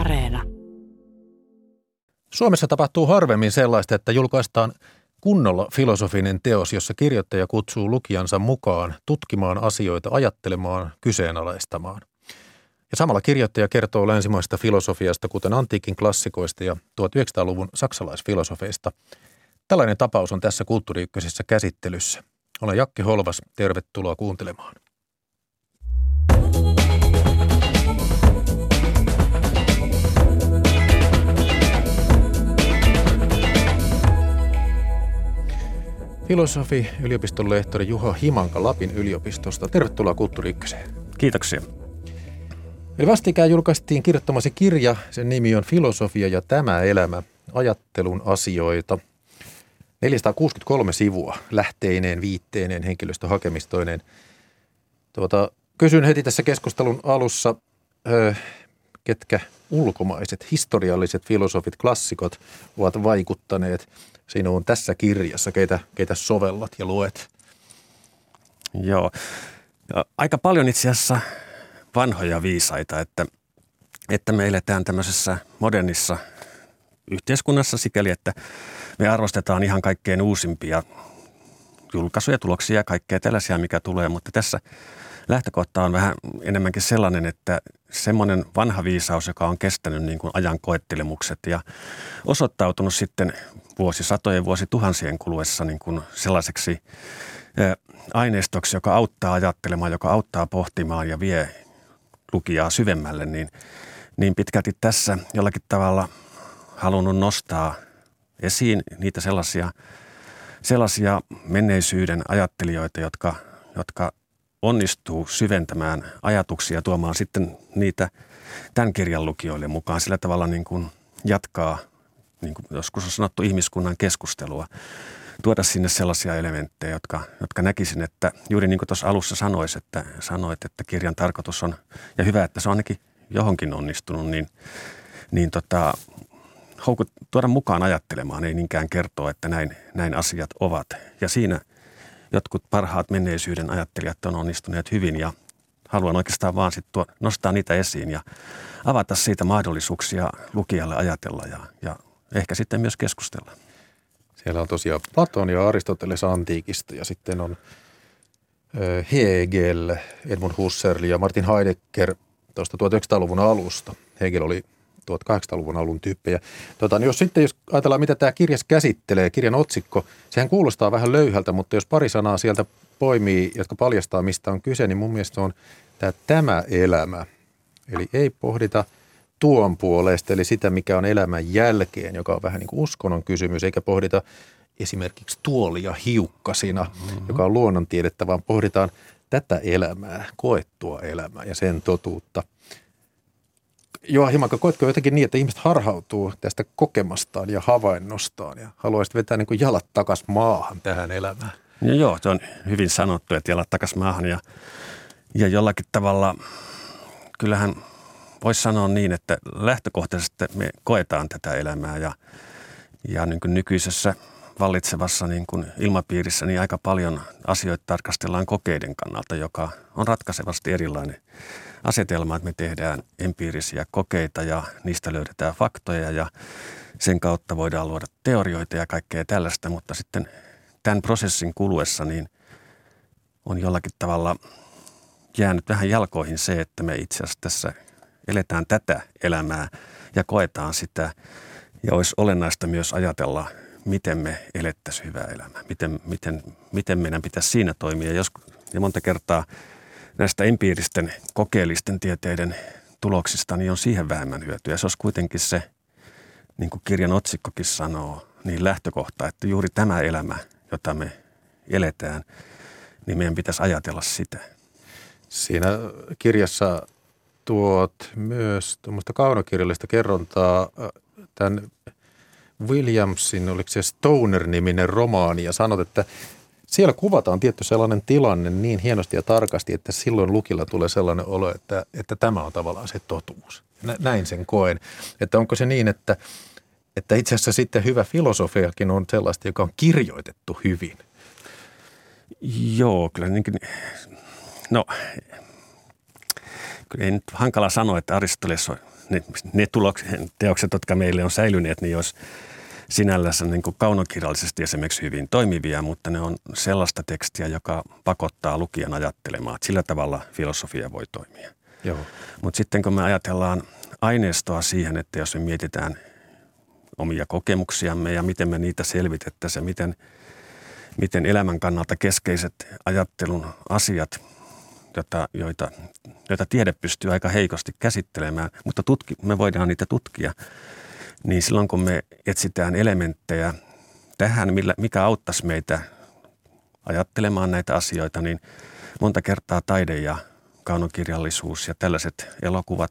Areena. Suomessa tapahtuu harvemmin sellaista, että julkaistaan kunnolla filosofinen teos, jossa kirjoittaja kutsuu lukijansa mukaan tutkimaan asioita, ajattelemaan, kyseenalaistamaan. Ja samalla kirjoittaja kertoo länsimaista filosofiasta, kuten antiikin klassikoista ja 1900-luvun saksalaisfilosofeista. Tällainen tapaus on tässä Kulttuuri-ykkösessä käsittelyssä. Olen Jakke Holvas, tervetuloa kuuntelemaan. Filosofi, yliopiston lehtori Juha Himanka Lapin yliopistosta. Tervetuloa Kulttuuri-ykköseen. Kiitoksia. Eli vastikään julkaistiin kirjoittamasi kirja. Sen nimi on Filosofia ja tämä elämä, ajattelun asioita. 463 sivua lähteineen, viitteineen, henkilöstöhakemistoineen. Kysyn heti tässä keskustelun alussa, ketkä ulkomaiset, historialliset filosofit, klassikot ovat vaikuttaneet sinuun tässä kirjassa, keitä sovellat ja luet? Joo, aika paljon itse asiassa vanhoja viisaita, että me eletään tämmöisessä modernissa yhteiskunnassa sikäli, että me arvostetaan ihan kaikkein uusimpia julkaisuja, tuloksia ja kaikkea tällaisia, mikä tulee, mutta tässä lähtökohta on vähän enemmänkin sellainen, että semmoinen vanha viisaus, joka on kestänyt niin kuin ajan koettelemukset ja osoittautunut sitten vuosisatojen, vuosituhansien kuluessa niin kuin sellaiseksi aineistoksi, joka auttaa ajattelemaan, joka auttaa pohtimaan ja vie lukijaa syvemmälle, niin pitkälti tässä jollakin tavalla halunnut nostaa esiin niitä sellaisia menneisyyden ajattelijoita, jotka onnistuu syventämään ajatuksia ja tuomaan sitten niitä tämän kirjan lukijoille mukaan. Sillä tavalla niin kuin jatkaa, niin kuin joskus on sanottu, ihmiskunnan keskustelua. Tuoda sinne sellaisia elementtejä, jotka näkisin, että juuri niin kuin tuossa alussa sanoit, että kirjan tarkoitus on, ja hyvä, että se on ainakin johonkin onnistunut, niin tuoda mukaan ajattelemaan, ei niinkään kertoa, että näin asiat ovat. Ja siinä jotkut parhaat menneisyyden ajattelijat on onnistuneet hyvin ja haluan oikeastaan vaan sit nostaa niitä esiin ja avata siitä mahdollisuuksia lukijalle ajatella ja ehkä sitten myös keskustella. Siellä on tosiaan Platon ja Aristoteles antiikista ja sitten on Hegel, Edmund Husserl ja Martin Heidegger tuosta 1900-luvun alusta. Hegel oli 1800-luvun alun tyyppejä. Jos ajatellaan, mitä tämä kirja käsittelee, kirjan otsikko, sehän kuulostaa vähän löyhältä, mutta jos pari sanaa sieltä poimii, jotka paljastaa, mistä on kyse, niin mun mielestä on tämä elämä. Eli ei pohdita tuon puolesta, eli sitä, mikä on elämän jälkeen, joka on vähän niin kuin uskonnon kysymys, eikä pohdita esimerkiksi tuolia hiukkasina, joka on luonnontiedettä, vaan pohditaan tätä elämää, koettua elämää ja sen totuutta. Juha Himanka, koetko jotenkin niin, että ihmiset harhautuu tästä kokemastaan ja havainnostaan ja haluaisit vetää niin kuin jalat takas maahan tähän elämään? Ja joo, se on hyvin sanottu, että jalat takas maahan ja jollakin tavalla kyllähän voisi sanoa niin, että lähtökohtaisesti me koetaan tätä elämää ja niin kuin nykyisessä vallitsevassa niin kuin ilmapiirissä niin aika paljon asioita tarkastellaan kokeiden kannalta, joka on ratkaisevasti erilainen asetelma, että me tehdään empiirisiä kokeita ja niistä löydetään faktoja ja sen kautta voidaan luoda teorioita ja kaikkea tällaista, mutta sitten tämän prosessin kuluessa niin on jollakin tavalla jäänyt vähän jalkoihin se, että me itse asiassa tässä eletään tätä elämää ja koetaan sitä ja olisi olennaista myös ajatella, miten me elettäisiin hyvää elämää, miten meidän pitäisi siinä toimia ja monta kertaa näistä empiiristen, kokeellisten tieteiden tuloksista niin on siihen vähemmän hyötyä. Se olisi kuitenkin se, niin kuin kirjan otsikkokin sanoo, niin lähtökohta, että juuri tämä elämä, jota me eletään, niin meidän pitäisi ajatella sitä. Siinä kirjassa tuot myös tuommoista kaunokirjallista kerrontaa tämän Williamsin, oliko se Stoner-niminen romaani, ja sanot, että siellä kuvataan tietty sellainen tilanne niin hienosti ja tarkasti, että silloin lukilla tulee sellainen olo, että tämä on tavallaan se totuus. Näin sen koen. Että onko se niin, että itse asiassa sitten hyvä filosofiakin on sellaista, joka on kirjoitettu hyvin? Joo, kyllä niinkin. No, ei nyt hankala sanoa, että Aristoteles on, ne teokset, jotka meille on säilyneet, niin jos sinällänsä niin kuin kaunokirjallisesti esimerkiksi hyvin toimivia, mutta ne on sellaista tekstiä, joka pakottaa lukijan ajattelemaan, että sillä tavalla filosofia voi toimia. Mutta sitten kun me ajatellaan aineistoa siihen, että jos me mietitään omia kokemuksiamme ja miten me niitä selvitettäisiin ja miten elämän kannalta keskeiset ajattelun asiat, joita tiede pystyy aika heikosti käsittelemään, mutta me voidaan niitä tutkia, niin silloin kun me etsitään elementtejä tähän, mikä auttaisi meitä ajattelemaan näitä asioita, niin monta kertaa taide ja kaunokirjallisuus ja tällaiset elokuvat,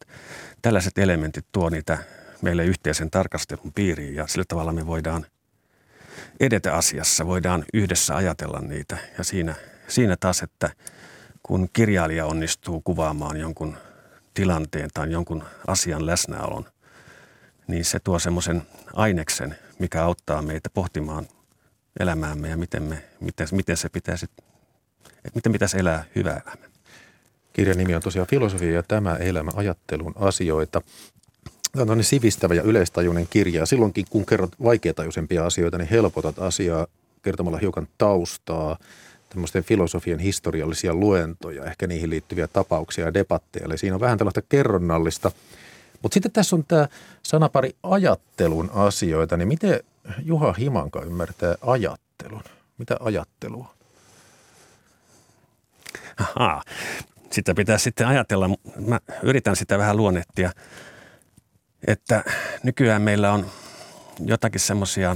tällaiset elementit tuo niitä meille yhteisen tarkastelun piiriin ja sillä tavalla me voidaan edetä asiassa, voidaan yhdessä ajatella niitä ja siinä taas, että kun kirjailija onnistuu kuvaamaan jonkun tilanteen tai jonkun asian läsnäolon, niin se tuo semmoisen aineksen, mikä auttaa meitä pohtimaan elämäämme ja miten pitäisi elää hyvää elämää. Kirjan nimi on tosiaan Filosofia ja tämä elämä, ajattelun asioita. Tämä on niin sivistävä ja yleistajuinen kirja. Silloinkin, kun kerrot vaikeatajuisempia asioita, niin helpotat asiaa kertomalla hiukan taustaa, tämmöisten filosofian historiallisia luentoja, ehkä niihin liittyviä tapauksia ja debatteja. Eli siinä on vähän tällaista kerronnallista. Mutta sitten tässä on tämä sanapari ajattelun asioita, niin miten Juha Himanka ymmärtää ajattelun? Mitä ajattelua? Ahaa. Sitä pitää sitten ajatella. Mä yritän sitä vähän luonnehtia, että nykyään meillä on jotakin semmoisia,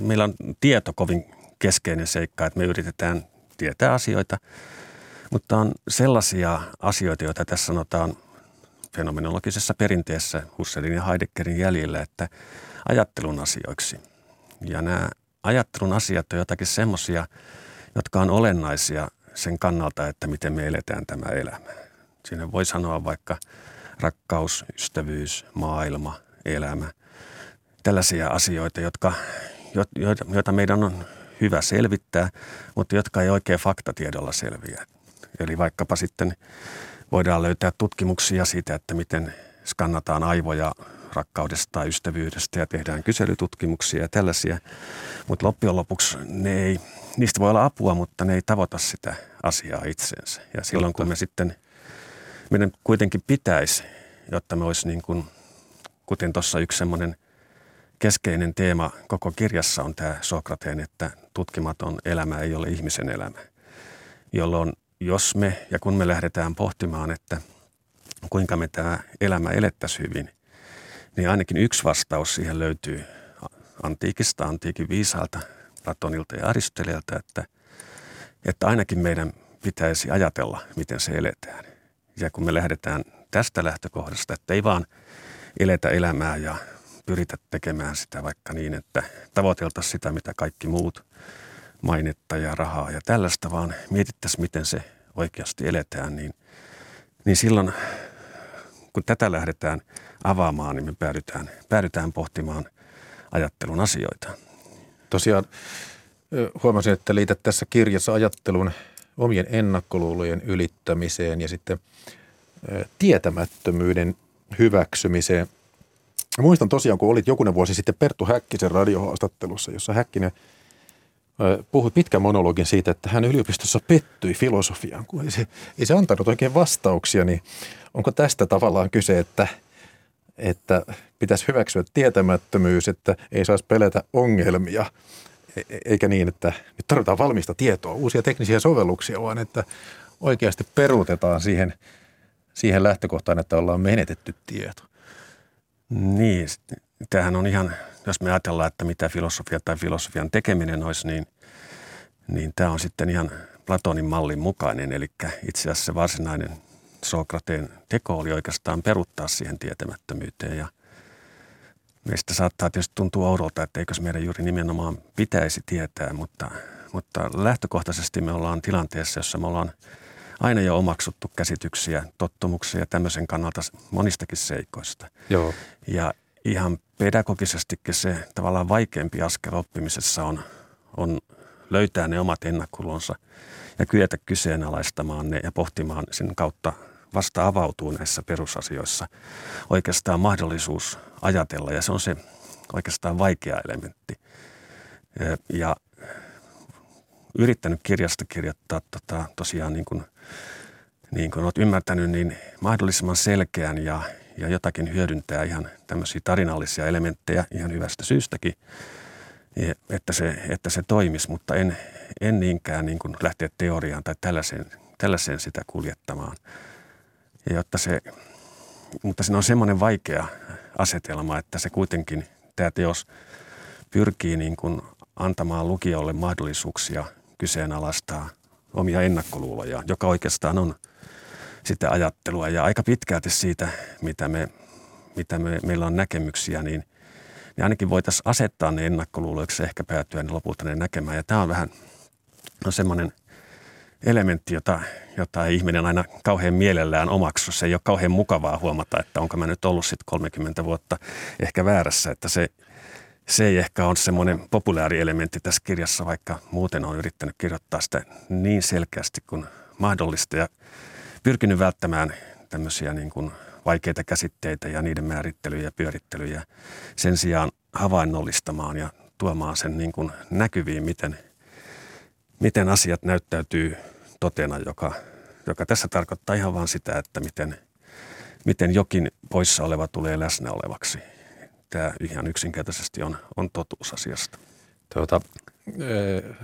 meillä on tieto kovin keskeinen seikka, että me yritetään tietää asioita, mutta on sellaisia asioita, joita tässä sanotaan fenomenologisessa perinteessä Husserlin ja Heideggerin jäljellä, että ajattelun asioiksi. Ja nämä ajattelun asiat on jotakin semmoisia, jotka on olennaisia sen kannalta, että miten me eletään tämä elämä. Siinä voi sanoa vaikka rakkaus, ystävyys, maailma, elämä. Tällaisia asioita, joita meidän on hyvä selvittää, mutta jotka ei oikein faktatiedolla selviä. Eli vaikkapa sitten voidaan löytää tutkimuksia siitä, että miten skannataan aivoja rakkaudesta tai ystävyydestä ja tehdään kyselytutkimuksia ja tällaisia. Mutta loppujen lopuksi niistä voi olla apua, mutta ne ei tavoita sitä asiaa itseensä. Ja silloin kun meidän kuitenkin pitäisi, jotta me olisi niin kuin, kuten tuossa yksi semmoinen keskeinen teema koko kirjassa on tämä Sokrateen, että tutkimaton elämä ei ole ihmisen elämä, jolloin jos me ja kun me lähdetään pohtimaan, että kuinka me tämä elämä elettäisiin hyvin, niin ainakin yksi vastaus siihen löytyy antiikin viisaalta, Platonilta ja Aristoteleelta, että ainakin meidän pitäisi ajatella, miten se eletään. Ja kun me lähdetään tästä lähtökohdasta, että ei vaan eletä elämää ja pyritä tekemään sitä vaikka niin, että tavoiteltaisiin sitä, mitä kaikki muut, mainetta ja rahaa ja tällaista, vaan mietittäisiin, miten se oikeasti eletään, niin silloin kun tätä lähdetään avaamaan, niin me päädytään pohtimaan ajattelun asioita. Tosiaan huomasin, että liität tässä kirjassa ajattelun omien ennakkoluulojen ylittämiseen ja sitten tietämättömyyden hyväksymiseen. Muistan tosiaan, kun olit jokunen vuosi sitten Perttu Häkkisen radiohaastattelussa, jossa Häkkinen puhui pitkän monologin siitä, että hän yliopistossa pettyi filosofiaan, kun ei se antanut oikein vastauksia, niin onko tästä tavallaan kyse, että pitäisi hyväksyä tietämättömyys, että ei saisi pelätä ongelmia, eikä niin, että nyt tarvitaan valmista tietoa, uusia teknisiä sovelluksia, vaan että oikeasti peruutetaan siihen lähtökohtaan, että ollaan menetetty tieto. Niin, tämähän on ihan, jos me ajatellaan, että mitä filosofia tai filosofian tekeminen olisi, niin tämä on sitten ihan Platonin mallin mukainen. Eli itse asiassa varsinainen Sokrateen teko oli oikeastaan peruuttaa siihen tietämättömyyteen. Ja meistä saattaa tietysti tuntua oudolta, että eikös meidän juuri nimenomaan pitäisi tietää, mutta lähtökohtaisesti me ollaan tilanteessa, jossa me ollaan aina jo omaksuttu käsityksiä, tottumuksia ja tämmöisen kannalta monistakin seikoista. Joo. Ja ihan pedagogisestikin se tavallaan vaikeampi askel oppimisessa on löytää ne omat ennakkoluulonsa ja kyetä kyseenalaistamaan ne ja pohtimaan sen kautta vasta avautuu näissä perusasioissa oikeastaan mahdollisuus ajatella, ja se on se oikeastaan vaikea elementti. Ja yrittänyt kirjasta kirjoittaa tosiaan niin kuin olet ymmärtänyt, niin mahdollisimman selkeän ja jotakin hyödyntää ihan tämmöisiä tarinallisia elementtejä ihan hyvästä syystäkin, että se toimisi, mutta en niinkään niin kuin lähteä teoriaan tai tällaiseen sitä kuljettamaan. Ja mutta siinä on semmoinen vaikea asetelma, että se kuitenkin, tämä teos pyrkii niin kuin antamaan lukijoille mahdollisuuksia kyseenalaistaa omia ennakkoluulojaan, joka oikeastaan on sitä ajattelua. Ja aika pitkälti siitä, meillä on näkemyksiä, niin ainakin voitaisiin asettaa ne ennakkoluuloiksi ehkä päätyä ne lopulta ne näkemään. Ja tämä on vähän semmoinen elementti, jota ihminen aina kauhean mielellään omaksu. Se ei ole kauhean mukavaa huomata, että onko mä nyt ollut sitten 30 vuotta ehkä väärässä, että se ei ehkä ole semmoinen populaari elementti tässä kirjassa, vaikka muuten on yrittänyt kirjoittaa sitä niin selkeästi kuin mahdollista ja pyrkinyt välttämään tämmöisiä niin kuin vaikeita käsitteitä ja niiden määrittelyjä ja pyörittelyjä sen sijaan havainnollistamaan ja tuomaan sen niin kuin näkyviin, miten asiat näyttäytyy totena, joka tässä tarkoittaa ihan vaan sitä, että miten jokin poissa oleva tulee läsnä olevaksi. Tämä ihan yksinkertaisesti on totuus asiasta.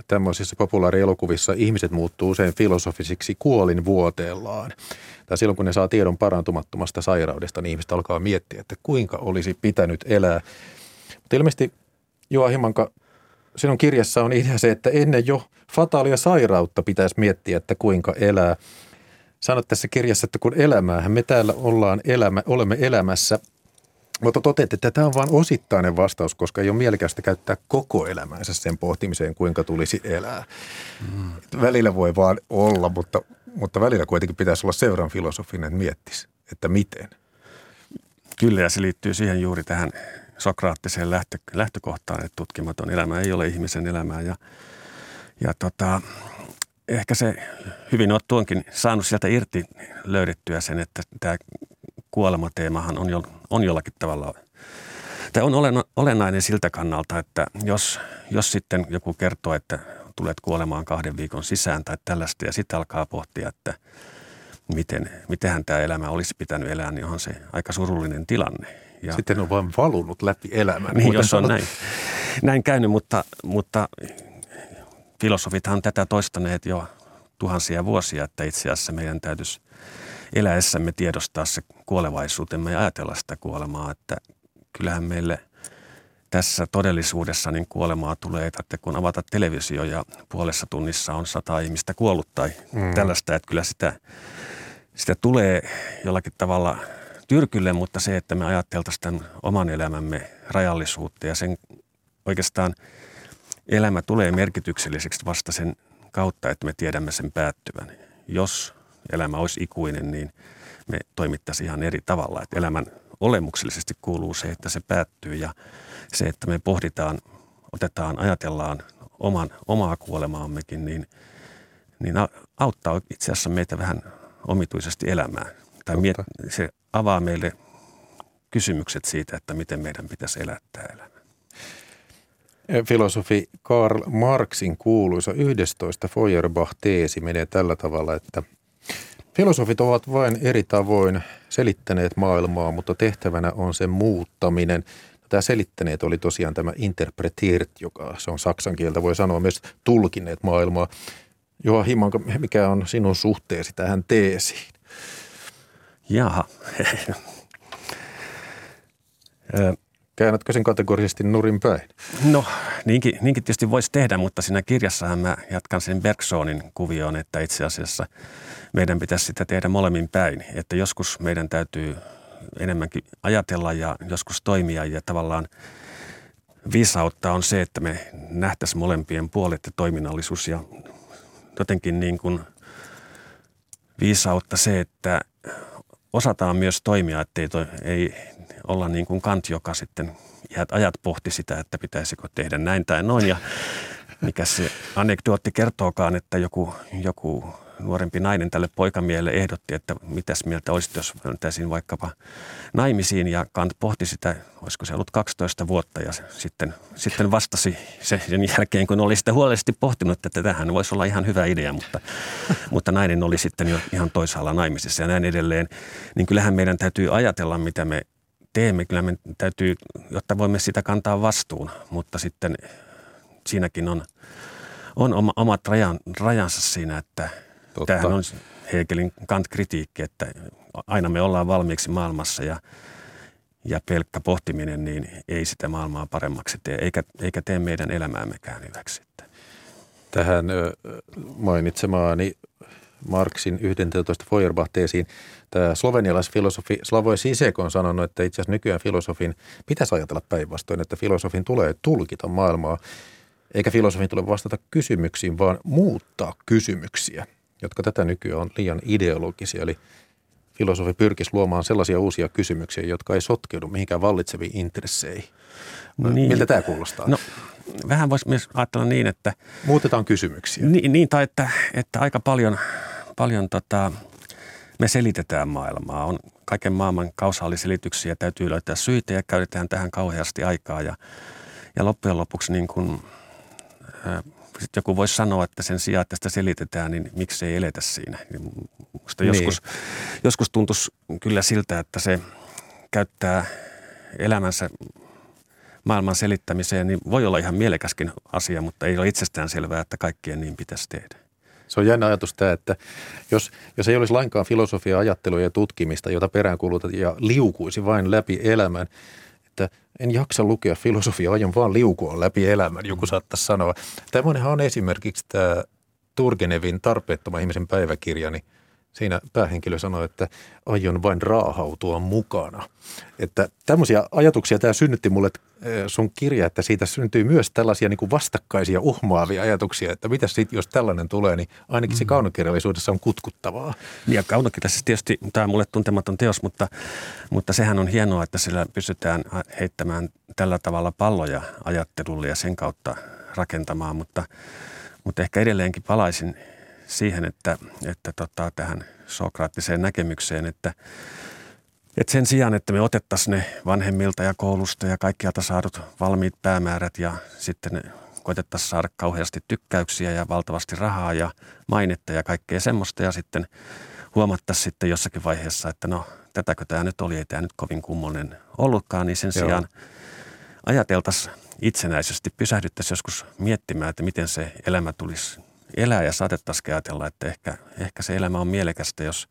Tämmöisissä populaarielokuvissa ihmiset muuttuu usein filosofisiksi kuolinvuoteellaan. Tai silloin, kun ne saa tiedon parantumattomasta sairaudesta, niin ihmiset alkaa miettiä, että kuinka olisi pitänyt elää. Mutta ilmeisesti, Juha Himanka, sinun kirjassa on idea se, että ennen jo fataalia sairautta pitäisi miettiä, että kuinka elää. Sanot tässä kirjassa, että kun elämäähän me täällä olemme elämässä. Mutta toteatte, että tämä on vain osittainen vastaus, koska ei ole mielekästä käyttää koko elämänsä sen pohtimiseen, kuinka tulisi elää. Välillä voi vaan olla, mutta välillä kuitenkin pitäisi olla seuran filosofinen, että miettisi, että miten. Kyllä, ja se liittyy siihen juuri tähän sokraattiseen lähtökohtaan, että tutkimaton elämä ei ole ihmisen elämää. Ja ehkä se hyvin olet tuonkin saanut sieltä irti löydettyä sen, että tämä kuolemateemahan on jollakin tavalla, tämä on olennainen siltä kannalta, että jos sitten joku kertoo, että tulet kuolemaan 2 viikon sisään tai tällaista, ja sitten alkaa pohtia, että mitenhän tämä elämä olisi pitänyt elää, niin onhan se aika surullinen tilanne. Ja sitten on vain valunut läpi elämän. Niin, jos on näin käynyt, mutta filosofithan on tätä toistaneet jo tuhansia vuosia, että itse asiassa meidän täytyisi eläessämme tiedostaa se kuolevaisuutemme ja ajatella sitä kuolemaa, että kyllähän meille tässä todellisuudessa niin kuolemaa tulee, että kun avata televisio ja puolessa tunnissa on 100 ihmistä kuollut tai tällaista, että kyllä sitä tulee jollakin tavalla tyrkylle, mutta se, että me ajatteltaisiin tämän oman elämämme rajallisuutta ja sen oikeastaan elämä tulee merkitykselliseksi vasta sen kautta, että me tiedämme sen päättyvän. Jos elämä olisi ikuinen, niin me toimittaisiin ihan eri tavalla. Että elämän olemuksellisesti kuuluu se, että se päättyy ja se, että me pohditaan, ajatellaan omaa kuolemaammekin, niin auttaa itse asiassa meitä vähän omituisesti elämään. Tai se avaa meille kysymykset siitä, että miten meidän pitäisi elättää elämää. Filosofi Karl Marxin kuuluisa 11 Feuerbach-teesi menee tällä tavalla, että filosofit ovat vain eri tavoin selittäneet maailmaa, mutta tehtävänä on sen muuttaminen. Tämä selittäneet oli tosiaan tämä interpretiert, joka se on saksan kieltä, voi sanoa myös tulkineet maailmaa. Juha Himanka, mikä on sinun suhteesi tähän teesiin? Jaha. Käännätkö sen kategorisesti nurin päin? No, niinkin tietysti voisi tehdä, mutta siinä kirjassahan mä jatkan sen Bergsonin kuvioon, että itse asiassa meidän pitäisi sitä tehdä molemmin päin. Että joskus meidän täytyy enemmänkin ajatella ja joskus toimia ja tavallaan viisautta on se, että me nähtäisiin molempien puolet ja toiminnallisuus ja jotenkin niin kuin viisautta se, että osataan myös toimia, ettei olla niin kuin Kant, joka sitten ajat pohti sitä, että pitäisikö tehdä näin tai noin. Ja mikä se anekdootti kertookaan, että joku nuorempi nainen tälle poikamiehelle ehdotti, että mitäs mieltä olisit, jos mentäisiin vaikkapa naimisiin. Ja Kant pohti sitä, olisiko se ollut 12 vuotta ja sitten vastasi sen jälkeen, kun oli sitä huolellisesti pohtinut, että tämähän voisi olla ihan hyvä idea, mutta nainen oli sitten jo ihan toisaalla naimisissa ja näin edelleen. Niin kyllähän meidän täytyy ajatella, mitä me teemme. Kyllä me täytyy, jotta voimme sitä kantaa vastuun, mutta sitten siinäkin on omat rajansa siinä, että totta. Tämähän on Hegelin Kant-kritiikki, että aina me ollaan valmiiksi maailmassa ja pelkkä pohtiminen niin ei sitä maailmaa paremmaksi tee, eikä tee meidän elämäämmekään hyväksi. Tähän mainitsemaani Marxin 11 Feuerbach-teesiin tämä slovenialaisfilosofi Slavoj Žižek on sanonut, että itse asiassa nykyään filosofin pitäisi ajatella päinvastoin, että filosofin tulee tulkita maailmaa. Eikä filosofin tule vastata kysymyksiin, vaan muuttaa kysymyksiä, jotka tätä nykyään on liian ideologisia. Eli filosofi pyrkisi luomaan sellaisia uusia kysymyksiä, jotka ei sotkeudu mihinkään vallitseviin intresseihin. Niin. Miltä tämä kuulostaa? No, vähän voisi myös ajatella niin, että... muutetaan kysymyksiä. Niin tai että aika paljon me selitetään maailmaa. On kaiken maailman kausaaliselityksiä, täytyy löytää syitä ja käytetään tähän kauheasti aikaa. Ja loppujen lopuksi niin kuin... Sitten joku voisi sanoa, että sen sijaan, että sitä selitetään, niin miksi ei eletä siinä. Musta joskus tuntuisi kyllä siltä, että se käyttää elämänsä maailman selittämiseen, niin voi olla ihan mielekäskin asia, mutta ei ole itsestään selvää, että kaikkien niin pitäisi tehdä. Se on jännä ajatus tämä, että jos ei olisi lainkaan filosofia, ajattelua ja tutkimista, jota peräänkuulutetaan ja liukuisi vain läpi elämän, että en jaksa lukea filosofiaa, aion vaan liukua läpi elämän, joku saattaisi sanoa. Tällainenhan on esimerkiksi tämä Turgenevin Tarpeettoman ihmisen päiväkirja, niin siinä päähenkilö sanoi, että aion vain raahautua mukana. Että tämmöisiä ajatuksia tämä synnytti mulle sun kirja, että siitä syntyy myös tällaisia niin kuin vastakkaisia uhmaavia ajatuksia, että mitä sitten, jos tällainen tulee, niin ainakin se kaunokirjallisuudessa on kutkuttavaa. Ja kaunokirjallisuudessa tietysti, tämä on mulle tuntematon teos, mutta sehän on hienoa, että sillä pystytään heittämään tällä tavalla palloja ajattelulle ja sen kautta rakentamaan, mutta ehkä edelleenkin palaisin siihen, että tähän sokraattiseen näkemykseen, että sen sijaan, että me otettaisiin ne vanhemmilta ja koulusta ja kaikkialta saadut valmiit päämäärät ja sitten koitettaisiin saada kauheasti tykkäyksiä ja valtavasti rahaa ja mainetta ja kaikkea semmoista ja sitten huomattaisiin sitten jossakin vaiheessa, että no tätäkö tämä nyt oli, ei tämä nyt kovin kummonen ollutkaan, niin sen sijaan ajateltaisiin itsenäisesti, pysähdyttäisiin joskus miettimään, että miten se elämä tulisi elää ja saatettaisiin ajatella, että ehkä se elämä on mielekästä, jos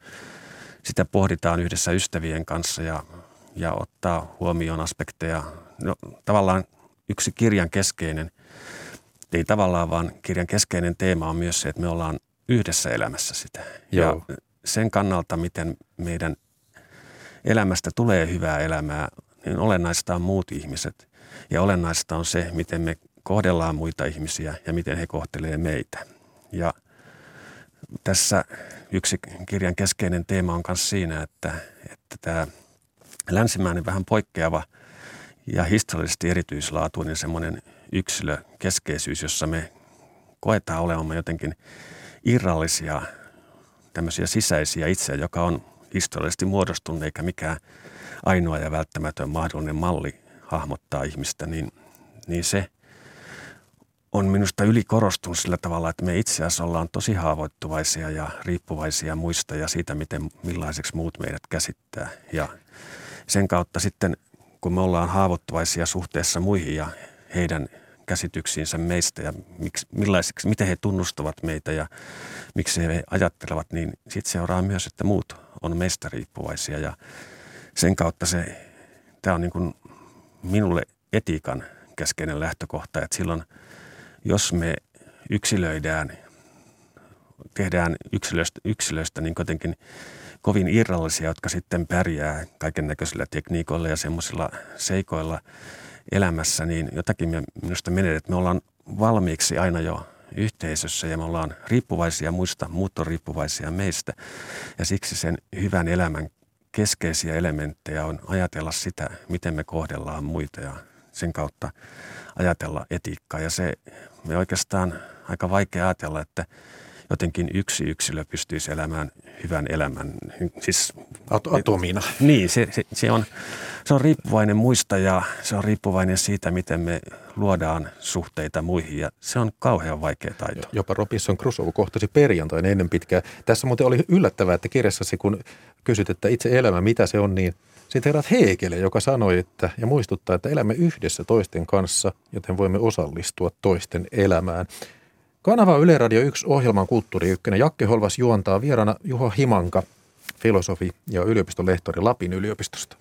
sitä pohditaan yhdessä ystävien kanssa ja ottaa huomioon aspekteja. No, tavallaan yksi kirjan keskeinen, ei tavallaan vaan kirjan keskeinen teema on myös se, että me ollaan yhdessä elämässä sitä. Joo. Ja sen kannalta, miten meidän elämästä tulee hyvää elämää, niin olennaista on muut ihmiset ja olennaista on se, miten me kohdellaan muita ihmisiä ja miten he kohtelee meitä. Ja tässä yksi kirjan keskeinen teema on myös siinä, että tämä länsimäinen vähän poikkeava ja historiallisesti erityislaatuinen semmoinen yksilökeskeisyys, jossa me koetaan olevamme jotenkin irrallisia tämmöisiä sisäisiä itseä, joka on historiallisesti muodostunut eikä mikään ainoa ja välttämätön mahdollinen malli hahmottaa ihmistä, niin se on minusta ylikorostunut sillä tavalla, että me itse asiassa ollaan tosi haavoittuvaisia ja riippuvaisia muista ja siitä, millaiseksi muut meidät käsittää. Ja sen kautta sitten, kun me ollaan haavoittuvaisia suhteessa muihin ja heidän käsityksiinsä meistä ja miten he tunnustavat meitä ja miksi he ajattelevat, niin siitä seuraa myös, että muut on meistä riippuvaisia. Ja sen kautta tämä on niin kuin minulle etiikan keskeinen lähtökohta, että silloin jos me tehdään yksilöistä niin jotenkin kovin irrallisia, jotka sitten pärjää kaiken näköisillä tekniikoilla ja semmoisilla seikoilla elämässä, niin jotakin minusta menee, että me ollaan valmiiksi aina jo yhteisössä ja me ollaan riippuvaisia muista, muut on riippuvaisia meistä. Ja siksi sen hyvän elämän keskeisiä elementtejä on ajatella sitä, miten me kohdellaan muita ja sen kautta ajatella etiikkaa. Ja me oikeastaan aika vaikea ajatella, että jotenkin yksi yksilö pystyisi elämään hyvän elämän. Siis, atomina. Niin, se on riippuvainen muista ja se on riippuvainen siitä, miten me luodaan suhteita muihin ja se on kauhean vaikea taito. Jopa Robinson Crusoe kohtasi perjantaina ennen pitkää. Tässä muuten oli yllättävää, että kirjassasi kun kysyt, että itse elämä, mitä se on, niin sitten herrat Hegel, joka sanoi, että ja muistuttaa, että elämme yhdessä toisten kanssa, joten voimme osallistua toisten elämään. Kanava Yle Radio 1 ohjelman Kulttuuri-ykkönen. Jakke Holvas juontaa, vieraana Juha Himanka, filosofi ja yliopistolehtori Lapin yliopistosta.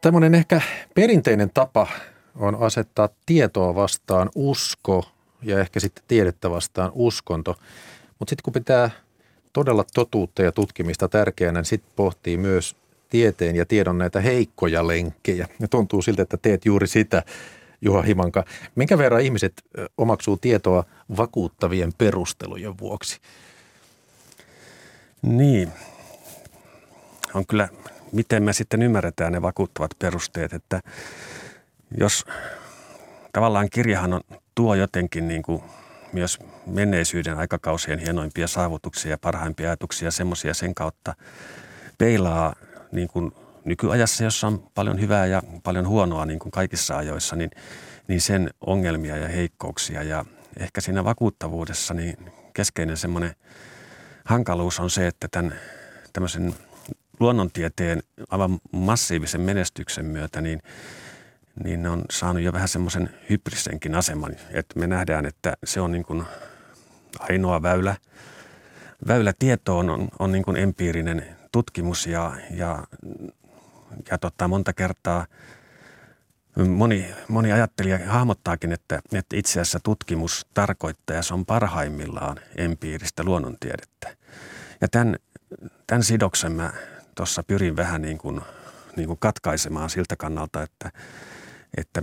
Tällainen ehkä perinteinen tapa on asettaa tietoa vastaan usko ja ehkä sitten tiedettä vastaan uskonto. Mutta sitten kun pitää todella totuutta ja tutkimista tärkeänä, niin sitten pohtii myös tieteen ja tiedon näitä heikkoja lenkkejä. Ja tuntuu siltä, että teet juuri sitä, Juha Himanka. Minkä verran ihmiset omaksuu tietoa vakuuttavien perustelujen vuoksi? Niin, on kyllä, miten me sitten ymmärretään ne vakuuttavat perusteet, että jos tavallaan kirjahan on, tuo jotenkin niin kuin myös menneisyyden aikakausien hienoimpia saavutuksia ja parhaimpia ajatuksia, semmoisia sen kautta peilaa niin kuin nykyajassa, jossa on paljon hyvää ja paljon huonoa niin kuin kaikissa ajoissa, niin sen ongelmia ja heikkouksia. Ja ehkä siinä vakuuttavuudessa niin keskeinen semmoinen hankaluus on se, että tämän tämmöisen luonnontieteen aivan massiivisen menestyksen myötä niin ne on saanut jo vähän semmoisen hybrisenkin aseman, että me nähdään, että se on niin kuin ainoa väylä tietoon on niin kuin empiirinen tutkimus ja monta kertaa moni ajattelija hahmottaakin, että itse asiassa tutkimus tarkoittaa ja se on parhaimmillaan empiiristä luonnontiedettä. Ja tämän sidoksen mä tuossa pyrin vähän niin kuin katkaisemaan siltä kannalta, että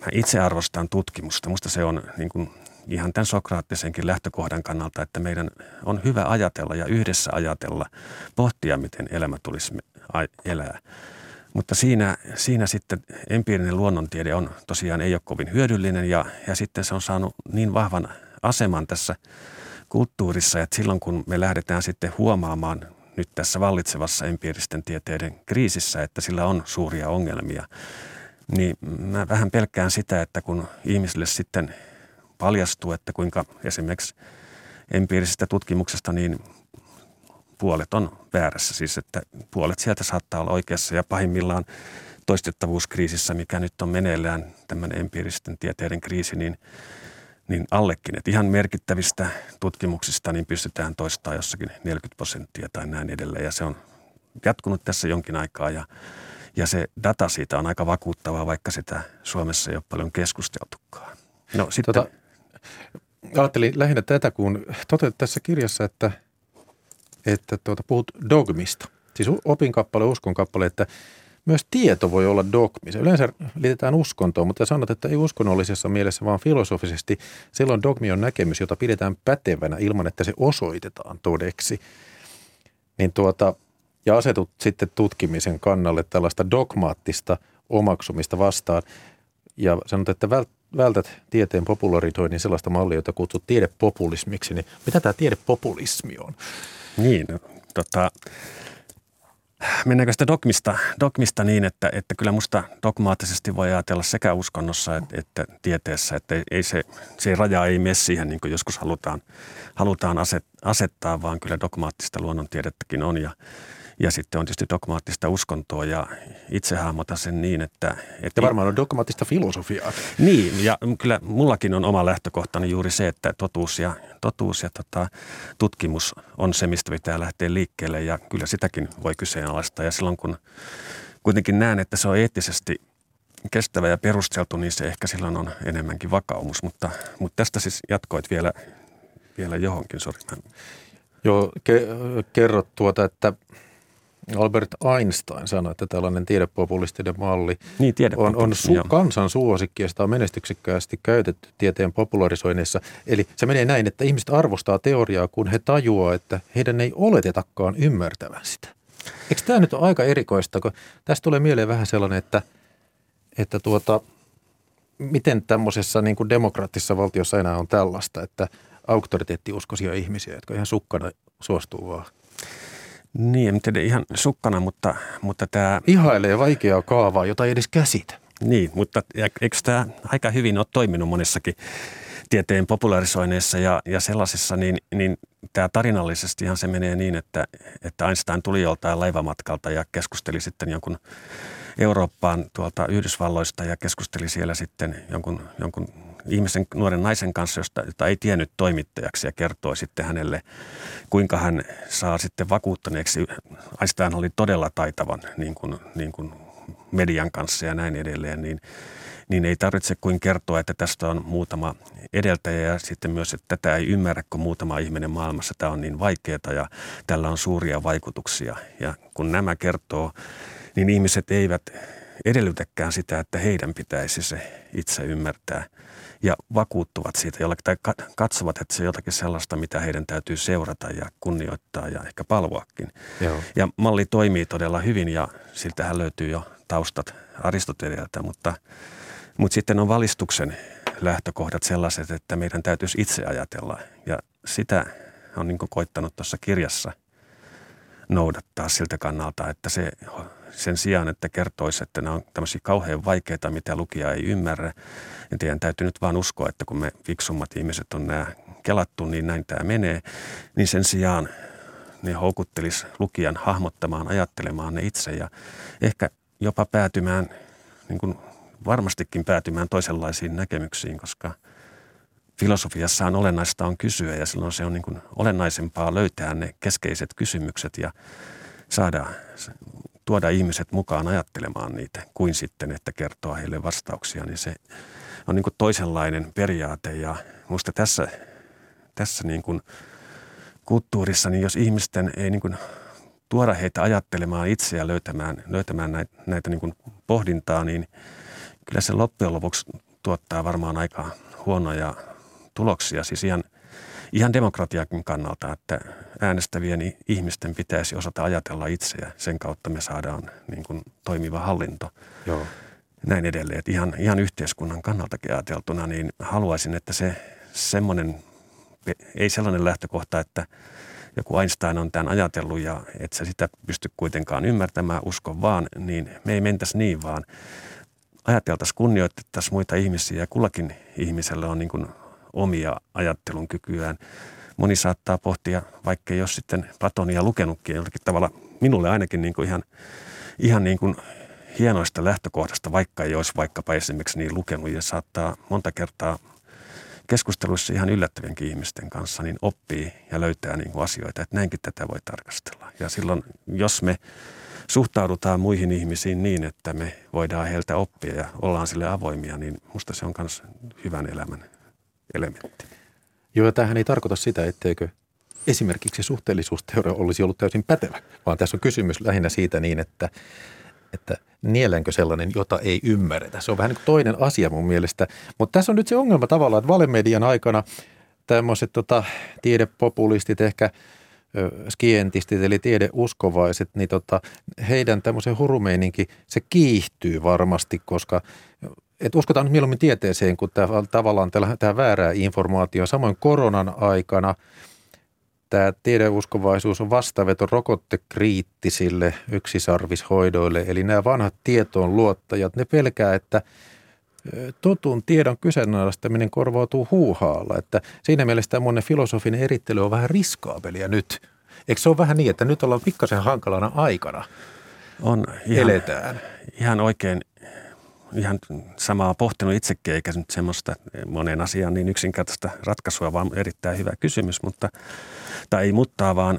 mä itse arvostan tutkimusta. Musta se on niin kuin ihan tämän sokraattisenkin lähtökohdan kannalta, että meidän on hyvä ajatella ja yhdessä ajatella, pohtia, miten elämä tulisi elää. Mutta siinä sitten empiirinen luonnontiede on tosiaan ei ole kovin hyödyllinen ja sitten se on saanut niin vahvan aseman tässä kulttuurissa, että silloin kun me lähdetään sitten huomaamaan nyt tässä vallitsevassa empiiristen tieteiden kriisissä, että sillä on suuria ongelmia, niin mä vähän pelkään sitä, että kun ihmisille sitten paljastuu, että kuinka esimerkiksi empiirisestä tutkimuksesta niin puolet on väärässä. Siis että puolet sieltä saattaa olla oikeassa ja pahimmillaan toistettavuuskriisissä, mikä nyt on meneillään tämän empiiristen tieteiden kriisi, niin allekin. Että ihan merkittävistä tutkimuksista niin pystytään toistamaan jossakin 40% tai näin edelleen. Ja se on jatkunut tässä jonkin aikaa ja se data siitä on aika vakuuttavaa, vaikka sitä Suomessa ei ole paljon keskusteltukaan. No sitten ajattelin lähinnä tätä, kun toteat tässä kirjassa, että puhut dogmista. Siis opinkappale, uskonkappale, että myös tieto voi olla dogmi. Se yleensä liitetään uskontoon, mutta sanot, että ei uskonnollisessa mielessä, vaan filosofisesti. Silloin dogmi on näkemys, jota pidetään pätevänä ilman, että se osoitetaan todeksi. Ja asetut sitten tutkimisen kannalle tällaista dogmaattista omaksumista vastaan. Ja sanot, että vältät tieteen popularisoinnin sellaista mallia, jota kutsut tiedepopulismiksi. Niin mitä tämä tiedepopulismi on? Niin, mennäänkö sitä dogmista niin, että kyllä musta dogmaattisesti voi ajatella sekä uskonnossa että tieteessä, että ei se raja ei mene siihen, niin kuin joskus halutaan asettaa, vaan kyllä dogmaattista luonnontiedettäkin on ja sitten on tietysti dogmaattista uskontoa ja itse hahmotan sen niin, että varmaan on dogmaattista filosofiaa. Niin, ja kyllä mullakin on oma lähtökohtani juuri se, että totuus ja tutkimus on se, mistä pitää lähteä liikkeelle ja kyllä sitäkin voi kyseenalaistaa. Ja silloin kun kuitenkin näen, että se on eettisesti kestävä ja perusteltu, niin se ehkä silloin on enemmänkin vakaumus. Mutta tästä siis jatkoit vielä johonkin, sori. Joo, kerrot että Albert Einstein sanoi, että tällainen tiedepopulistinen malli on kansan suosikki ja sitä on menestyksekkäästi käytetty tieteen popularisoinnissa. Eli se menee näin, että ihmiset arvostaa teoriaa, kun he tajuaa, että heidän ei oletetakaan ymmärtävän sitä. Eikö tämä nyt ole aika erikoista? Tästä tulee mieleen vähän sellainen, että miten tämmöisessä niin kuin demokraattisessa valtiossa enää on tällaista, että auktoriteettiuskoisia ihmisiä, jotka ihan sukkana suostuu vaan. Niin, en tiedä ihan sukkana, mutta tämä... Ihailee vaikeaa kaavaa, jota ei edes käsitä. Niin, mutta eikö tämä aika hyvin ole toiminut monissakin tieteen popularisoinneissa ja sellaisissa, niin tämä tarinallisestihan se menee niin, että Einstein tuli joltain laivamatkalta ja keskusteli sitten jonkun Eurooppaan tuolta Yhdysvalloista ja keskusteli siellä sitten jonkun ihmisen, nuoren naisen kanssa, jota ei tiennyt toimittajaksi ja kertoi sitten hänelle, kuinka hän saa sitten vakuuttaneeksi. Einstein oli todella taitavan niin kuin median kanssa ja näin edelleen, niin ei tarvitse kuin kertoa, että tästä on muutama edeltäjä ja sitten myös, että tätä ei ymmärrä, kun muutama ihminen maailmassa. Tämä on niin vaikeaa ja tällä on suuria vaikutuksia ja kun nämä kertoo, niin ihmiset eivät edellytäkään sitä, että heidän pitäisi se itse ymmärtää ja vakuuttuvat siitä jollakin tai katsovat, että se on jotakin sellaista, mitä heidän täytyy seurata ja kunnioittaa ja ehkä palvoakin. Joo. Ja malli toimii todella hyvin ja siltähän löytyy jo taustat Aristotelialta, mutta sitten on valistuksen lähtökohdat sellaiset, että meidän täytyisi itse ajatella ja sitä on niin kuin koittanut tuossa kirjassa noudattaa siltä kannalta, että se sen sijaan, että kertoisi, että nämä on tämmöisiä kauhean vaikeita, mitä lukija ei ymmärrä, niin teidän täytyy nyt vaan uskoa, että kun me fiksummat ihmiset on nämä kelattu, niin näin tämä menee, niin sen sijaan ne houkuttelisi lukijan hahmottamaan, ajattelemaan ne itse ja ehkä jopa päätymään, niin kuin varmastikin päätymään toisenlaisiin näkemyksiin, koska filosofiassaan olennaista on kysyä ja silloin se on niin kuin olennaisempaa löytää ne keskeiset kysymykset ja tuoda ihmiset mukaan ajattelemaan niitä kuin sitten, että kertoa heille vastauksia, niin se on niin kuin toisenlainen periaate. Ja minusta tässä niin kuin kulttuurissa, niin jos ihmisten ei niin kuin tuoda heitä ajattelemaan itseä, löytämään näitä niin kuin pohdintaa, niin kyllä se loppujen lopuksi tuottaa varmaan aika huonoja tuloksia, siis ihan demokratiakin kannalta, että äänestävien ihmisten pitäisi osata ajatella itseä. Sen kautta me saadaan niin kuin toimiva hallinto. Joo. Näin edelleen. Että ihan yhteiskunnan kannaltakin ajateltuna, niin haluaisin, että se semmoinen, ei sellainen lähtökohta, että joku Einstein on tämän ajatellut ja et sä sitä pysty kuitenkaan ymmärtämään, usko vaan, niin me ei mentäisi niin vaan. Ajateltaisiin, kunnioitettaisiin muita ihmisiä ja kullakin ihmisellä on niin kuin omia ajattelun kykyään. Moni saattaa pohtia, vaikka ei ole sitten Platonia lukenutkin, jollakin tavalla minulle ainakin niin kuin ihan niin kuin hienoista lähtökohdasta, vaikka ei olisi vaikkapa esimerkiksi niin lukenut ja saattaa monta kertaa keskusteluissa ihan yllättävienkin ihmisten kanssa niin oppii ja löytää niin kuin asioita, että näinkin tätä voi tarkastella. Ja silloin, jos me suhtaudutaan muihin ihmisiin niin, että me voidaan heiltä oppia ja ollaan sille avoimia, niin musta se on myös hyvän elämän elementti. Joo, ja tämähän ei tarkoita sitä, etteikö esimerkiksi suhteellisuusteoria olisi ollut täysin pätevä, vaan tässä on kysymys lähinnä siitä niin, että nielenkö sellainen, jota ei ymmärretä. Se on vähän niin kuin toinen asia mun mielestä, mutta tässä on nyt se ongelma tavallaan, että valemedian aikana tämmöiset tiedepopulistit, ehkä skientistit eli tiedeuskovaiset, niin heidän tämmöisen hurumeininkin, se kiihtyy varmasti, koska uskotaan nyt mieluummin tieteeseen, kun tavallaan tähän väärää informaatioon. Samoin koronan aikana tämä tiedeuskovaisuus on vastaveto rokottekriittisille yksisarvishoidoille. Eli nämä vanhat tietoon luottajat, ne pelkää, että totun tiedon kyseenalaistaminen korvautuu huuhaalla. Että siinä mielessä tämmöinen filosofinen erittely on vähän riskaabelia nyt. Eikö se ole vähän niin, että nyt ollaan pikkasen hankalana aikana? On. Eletään. Ihan oikein. Ihan samaa pohtinut itsekin, eikä nyt semmoista moneen asiaan niin yksinkertaista ratkaisua, vaan erittäin hyvä kysymys, vaan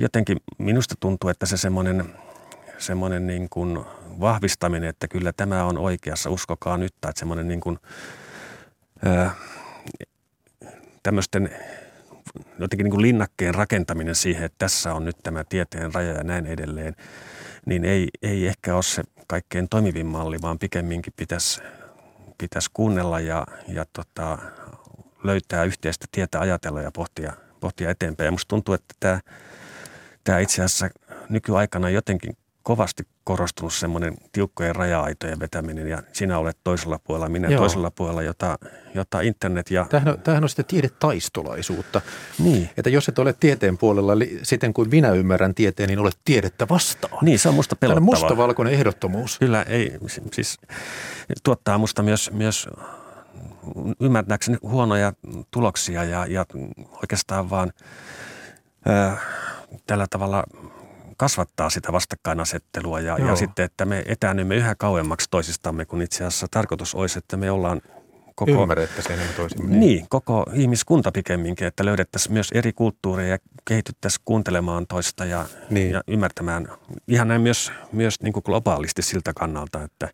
jotenkin minusta tuntuu, että se semmoinen niin kuin vahvistaminen, että kyllä tämä on oikeassa, uskokaa nyt, tai semmoinen niin kuin tämmöisten jotenkin niin kuin linnakkeen rakentaminen siihen, että tässä on nyt tämä tieteen raja ja näin edelleen, niin ei ehkä ole se kaikkein toimivin malli, vaan pikemminkin pitäisi kuunnella ja löytää yhteistä tietä, ajatella ja pohtia eteenpäin. Ja musta tuntuu, että tämä itse asiassa nykyaikana jotenkin kovasti korostunut semmoinen tiukkojen raja-aitojen vetäminen ja sinä olet toisella puolella, minä toisella puolella, jota internet ja... Tämähän on sitten tiedetaistolaisuutta. Niin. Että jos et ole tieteen puolella, siten kuin minä ymmärrän tieteen, niin olet tiedettä vastaan. Niin, se on musta pelottavaa. Tämä on mustavalkoinen ehdottomuus. Kyllä, ei, siis tuottaa musta myös ymmärtääkseni huonoja tuloksia ja oikeastaan vaan tällä tavalla... kasvattaa sitä vastakkainasettelua ja sitten, että me etäännymme yhä kauemmaksi toisistamme, kun itse asiassa tarkoitus olisi, että me ollaan koko... Ymmärrettäisiin enemmän toisimme. Niin, koko ihmiskunta pikemminkin, että löydettäisiin myös eri kulttuureja ja kehityttäisiin kuuntelemaan toista ja ymmärtämään. Ihan näin myös niin kuin globaalisti siltä kannalta, että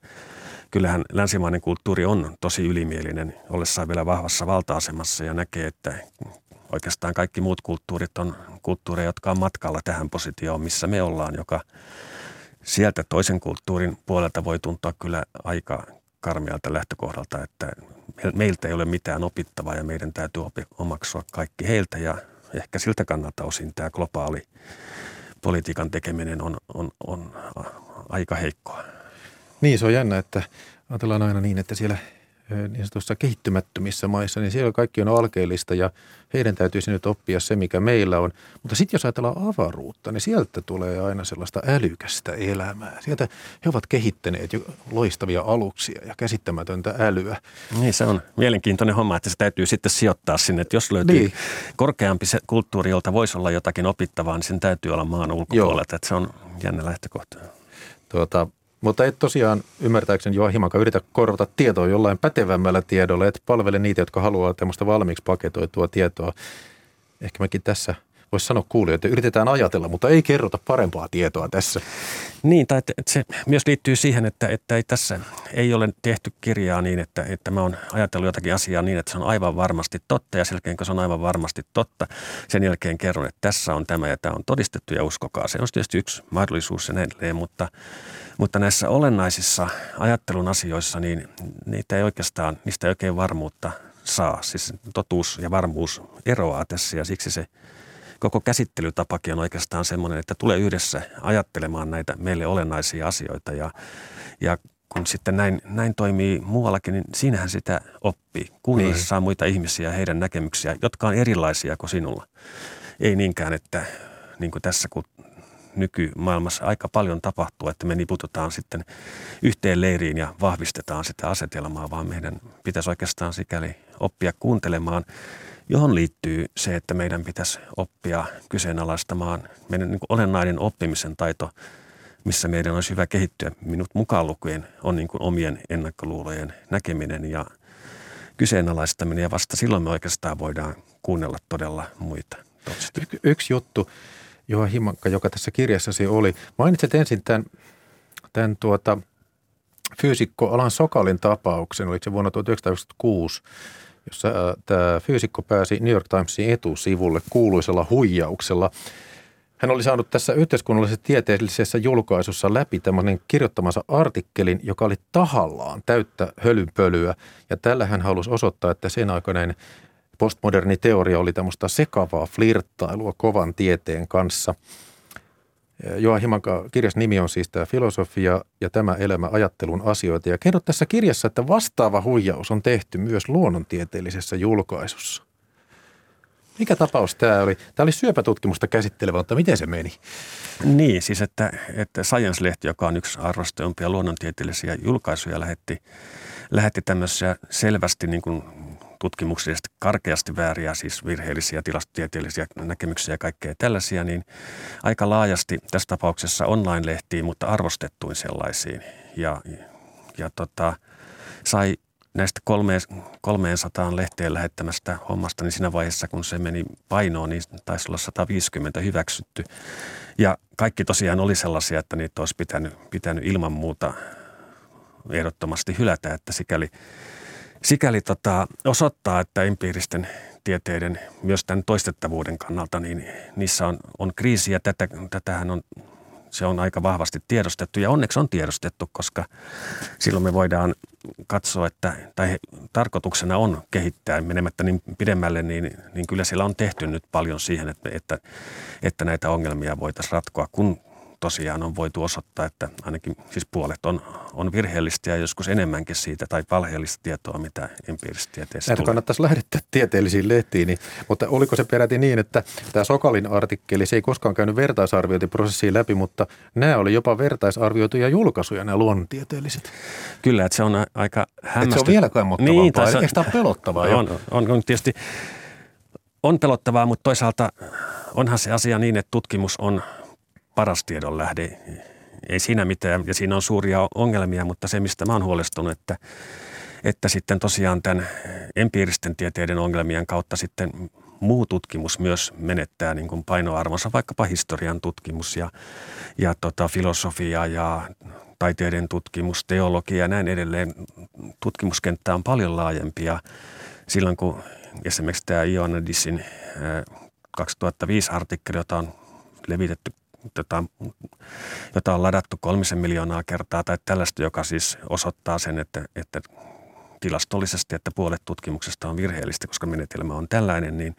kyllähän länsimainen kulttuuri on tosi ylimielinen, ollessaan vielä vahvassa valta-asemassa ja näkee, että... Oikeastaan kaikki muut kulttuurit on kulttuureja, jotka on matkalla tähän positioon, missä me ollaan, joka sieltä toisen kulttuurin puolelta voi tuntua kyllä aika karmealta lähtökohdalta, että meiltä ei ole mitään opittavaa ja meidän täytyy omaksua kaikki heiltä ja ehkä siltä kannalta osin tämä globaali politiikan tekeminen on aika heikkoa. Niin, se on jännä, että ajatellaan aina niin, että siellä... niin tuossa kehittymättömissä maissa, niin siellä kaikki on alkeellista ja heidän täytyisi nyt oppia se, mikä meillä on. Mutta sitten jos ajatellaan avaruutta, niin sieltä tulee aina sellaista älykästä elämää. Sieltä he ovat kehittäneet jo loistavia aluksia ja käsittämätöntä älyä. Niin, se on mielenkiintoinen homma, että se täytyy sitten sijoittaa sinne, että jos löytyy korkeampi se kulttuuri, jolta voisi olla jotakin opittavaa, niin sen täytyy olla maan ulkopuolelta. Että se on jännä lähtökohta. Mutta et tosiaan ymmärtääkseni Juha Himanka yritä korvata tietoa jollain pätevämmällä tiedolla, et palvele niitä, jotka haluaa tämmöistä valmiiksi paketoitua tietoa. Ehkä mäkin tässä voisi sanoa kuulijoita, että yritetään ajatella, mutta ei kerrota parempaa tietoa tässä. Niin, tai se myös liittyy siihen, että ei tässä ei ole tehty kirjaa niin, että mä oon ajatellut jotakin asiaa niin, että se on aivan varmasti totta ja sen jälkeen, kun se on aivan varmasti totta, sen jälkeen kerron, että tässä on tämä ja tämä on todistettu ja uskokaa. Se on tietysti yksi mahdollisuus ja näin edelleen, mutta näissä olennaisissa ajattelun asioissa, niin niistä ei oikein varmuutta saa. Siis totuus ja varmuus eroaa tässä ja siksi se koko käsittelytapakin on oikeastaan semmoinen, että tulee yhdessä ajattelemaan näitä meille olennaisia asioita ja kun sitten näin toimii muuallakin, niin siinähän sitä oppii. Kuunnellessaan muita ihmisiä ja heidän näkemyksiä, jotka on erilaisia kuin sinulla. Ei niinkään, että niin kuin tässä kun nykymaailmassa aika paljon tapahtuu, että me niputetaan sitten yhteen leiriin ja vahvistetaan sitä asetelmaa, vaan meidän pitäisi oikeastaan sikäli oppia kuuntelemaan, johon liittyy se, että meidän pitäisi oppia kyseenalaistamaan meidän niin kuin olennainen oppimisen taito, missä meidän olisi hyvä kehittyä. Minut mukaan lukien on niin kuin omien ennakkoluulojen näkeminen ja kyseenalaistaminen ja vasta silloin me oikeastaan voidaan kuunnella todella muita. Yksi juttu, Juha Himanka, joka tässä kirjassasi oli. Mainitsit ensin tämän fyysikko Alan Sokalin tapauksen, oliko se vuonna 1996, jossa tämä fyysikko pääsi New York Timesin etusivulle kuuluisella huijauksella. Hän oli saanut tässä yhteiskunnallisessa tieteellisessä julkaisussa läpi tämmöinen kirjoittamansa artikkelin, joka oli tahallaan täyttä hölynpölyä. Ja tällä hän halusi osoittaa, että sen aikainen postmoderni teoria oli tämmöistä sekavaa flirttailua kovan tieteen kanssa. Juha Himanka, kirjas nimi on siis tämä filosofia ja tämä elämä ajattelun asioita. Ja kerrot tässä kirjassa, että vastaava huijaus on tehty myös luonnontieteellisessä julkaisussa. Mikä tapaus tämä oli? Tämä oli syöpätutkimusta käsittelevä, mutta miten se meni? Niin, siis että Science-lehti, joka on yksi arvostetumpia luonnontieteellisiä julkaisuja, lähetti tämmöisiä selvästi niin kuin tutkimuksellisesti karkeasti vääriä, siis virheellisiä, tilastotieteellisiä näkemyksiä ja kaikkea tällaisia, niin aika laajasti tässä tapauksessa online-lehtiin, mutta arvostettuin sellaisiin. Ja sai näistä 300 lehteen lähettämästä hommasta, niin siinä vaiheessa, kun se meni painoon, niin taisi olla 150 hyväksytty. Ja kaikki tosiaan oli sellaisia, että niitä olisi pitänyt ilman muuta ehdottomasti hylätä, että sikäli osoittaa, että empiiristen tieteiden myös tämän toistettavuuden kannalta, niin niissä on kriisiä. Tätähän se on aika vahvasti tiedostettu ja onneksi on tiedostettu, koska silloin me voidaan katsoa, että tarkoituksena on kehittää menemättä niin pidemmälle, niin kyllä siellä on tehty nyt paljon siihen, että näitä ongelmia voitaisiin ratkoa, kun tosiaan on voitu osoittaa, että ainakin siis puolet on virheellistä ja joskus enemmänkin siitä tai valheellista tietoa, mitä empiiristä tieteessä tulee. Näitä kannattaisi lähdettää tieteellisiin lehtiin, niin, mutta oliko se peräti niin, että tämä Sokalin artikkeli, se ei koskaan käynyt vertaisarviointiprosessiin läpi, mutta nämä oli jopa vertaisarvioituja julkaisuja, nämä luonnontieteelliset. Kyllä, että se on aika hämmästyttävää. Se on vielä kammottavampaa, niin, eikö tämä ole pelottavaa? On tietysti. On pelottavaa, mutta toisaalta onhan se asia niin, että tutkimus on paras tiedon lähde. Ei siinä mitään, ja siinä on suuria ongelmia, mutta se, mistä mä oon huolestunut, että sitten tosiaan tämän empiiristen tieteiden ongelmien kautta sitten muu tutkimus myös menettää niin kuin painoarvonsa, vaikkapa historian tutkimus ja filosofia ja taiteiden tutkimus, teologia ja näin edelleen. Tutkimuskenttä on paljon laajempi, ja silloin kun esimerkiksi tämä Ioana Disin 2005 artikkeli, jota on levitetty, jota on ladattu 3 miljoonaa kertaa tai tällaista, joka siis osoittaa sen, että tilastollisesti, että puolet tutkimuksesta on virheellistä, koska menetelmä on tällainen,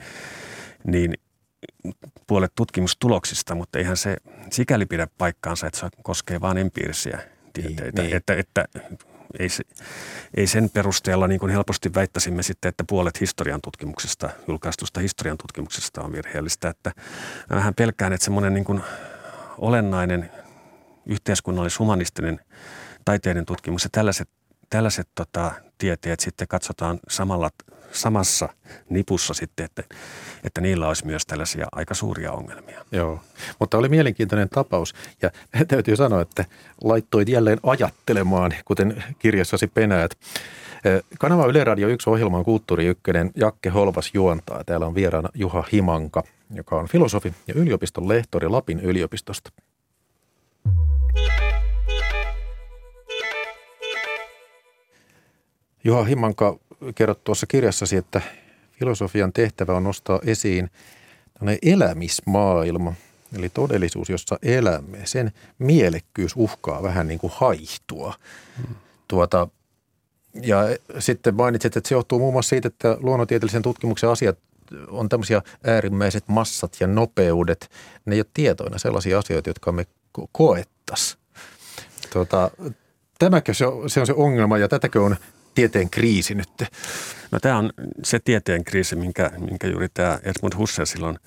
niin puolet tutkimustuloksista, mutta eihän se sikäli pidä paikkaansa, että se koskee vain empiirisiä tieteitä, niin. Että ei sen perusteella niin kuin helposti väittäisimme sitten, että puolet julkaistusta historian tutkimuksesta on virheellistä. Että vähän pelkään, että semmoinen niin kuin olennainen yhteiskunnallis-humanistinen taiteiden tutkimus ja tällaiset tieteet sitten katsotaan samassa nipussa sitten, että niillä olisi myös tällaisia aika suuria ongelmia. Joo, mutta oli mielenkiintoinen tapaus ja täytyy sanoa, että laittoit jälleen ajattelemaan, kuten kirjassasi penäät. Kanava Yle Radio 1 ohjelma on Kulttuuri-ykkönen, Jakke Holvas juontaa. Täällä on vieraana Juha Himanka, joka on filosofi ja yliopiston lehtori Lapin yliopistosta. Juha Himanka, kerrot tuossa kirjassasi, että filosofian tehtävä on nostaa esiin elämismaailma, eli todellisuus, jossa elämme. Sen mielekkyys uhkaa vähän niin kuin haihtua. Ja sitten mainitsit, että se johtuu muun muassa siitä, että luonnontieteellisen tutkimuksen asiat on tämmöisiä äärimmäiset massat ja nopeudet. Ne ei ole tietoina sellaisia asioita, jotka me koettaisiin. Tämäkö se on se ongelma ja tätäkö on tieteen kriisi nyt? No tämä on se tieteen kriisi, minkä juuri tämä Edmund Husserl silloin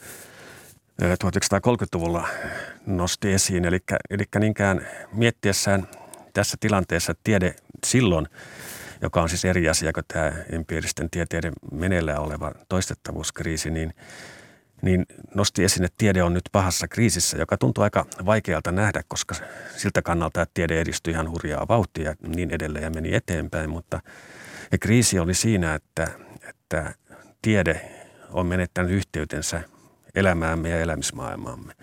1930-luvulla nosti esiin. Eli niinkään miettiessään tässä tilanteessa tiede silloin, joka on siis eri asia kuin tämä empiiristen tieteiden meneillään oleva toistettavuuskriisi, niin nosti esiin, että tiede on nyt pahassa kriisissä, joka tuntuu aika vaikealta nähdä, koska siltä kannalta, että tiede edistyi ihan hurjaa vauhtia ja niin edelleen ja meni eteenpäin. Mutta kriisi oli siinä, että tiede on menettänyt yhteytensä elämäämme ja elämismaailmaamme.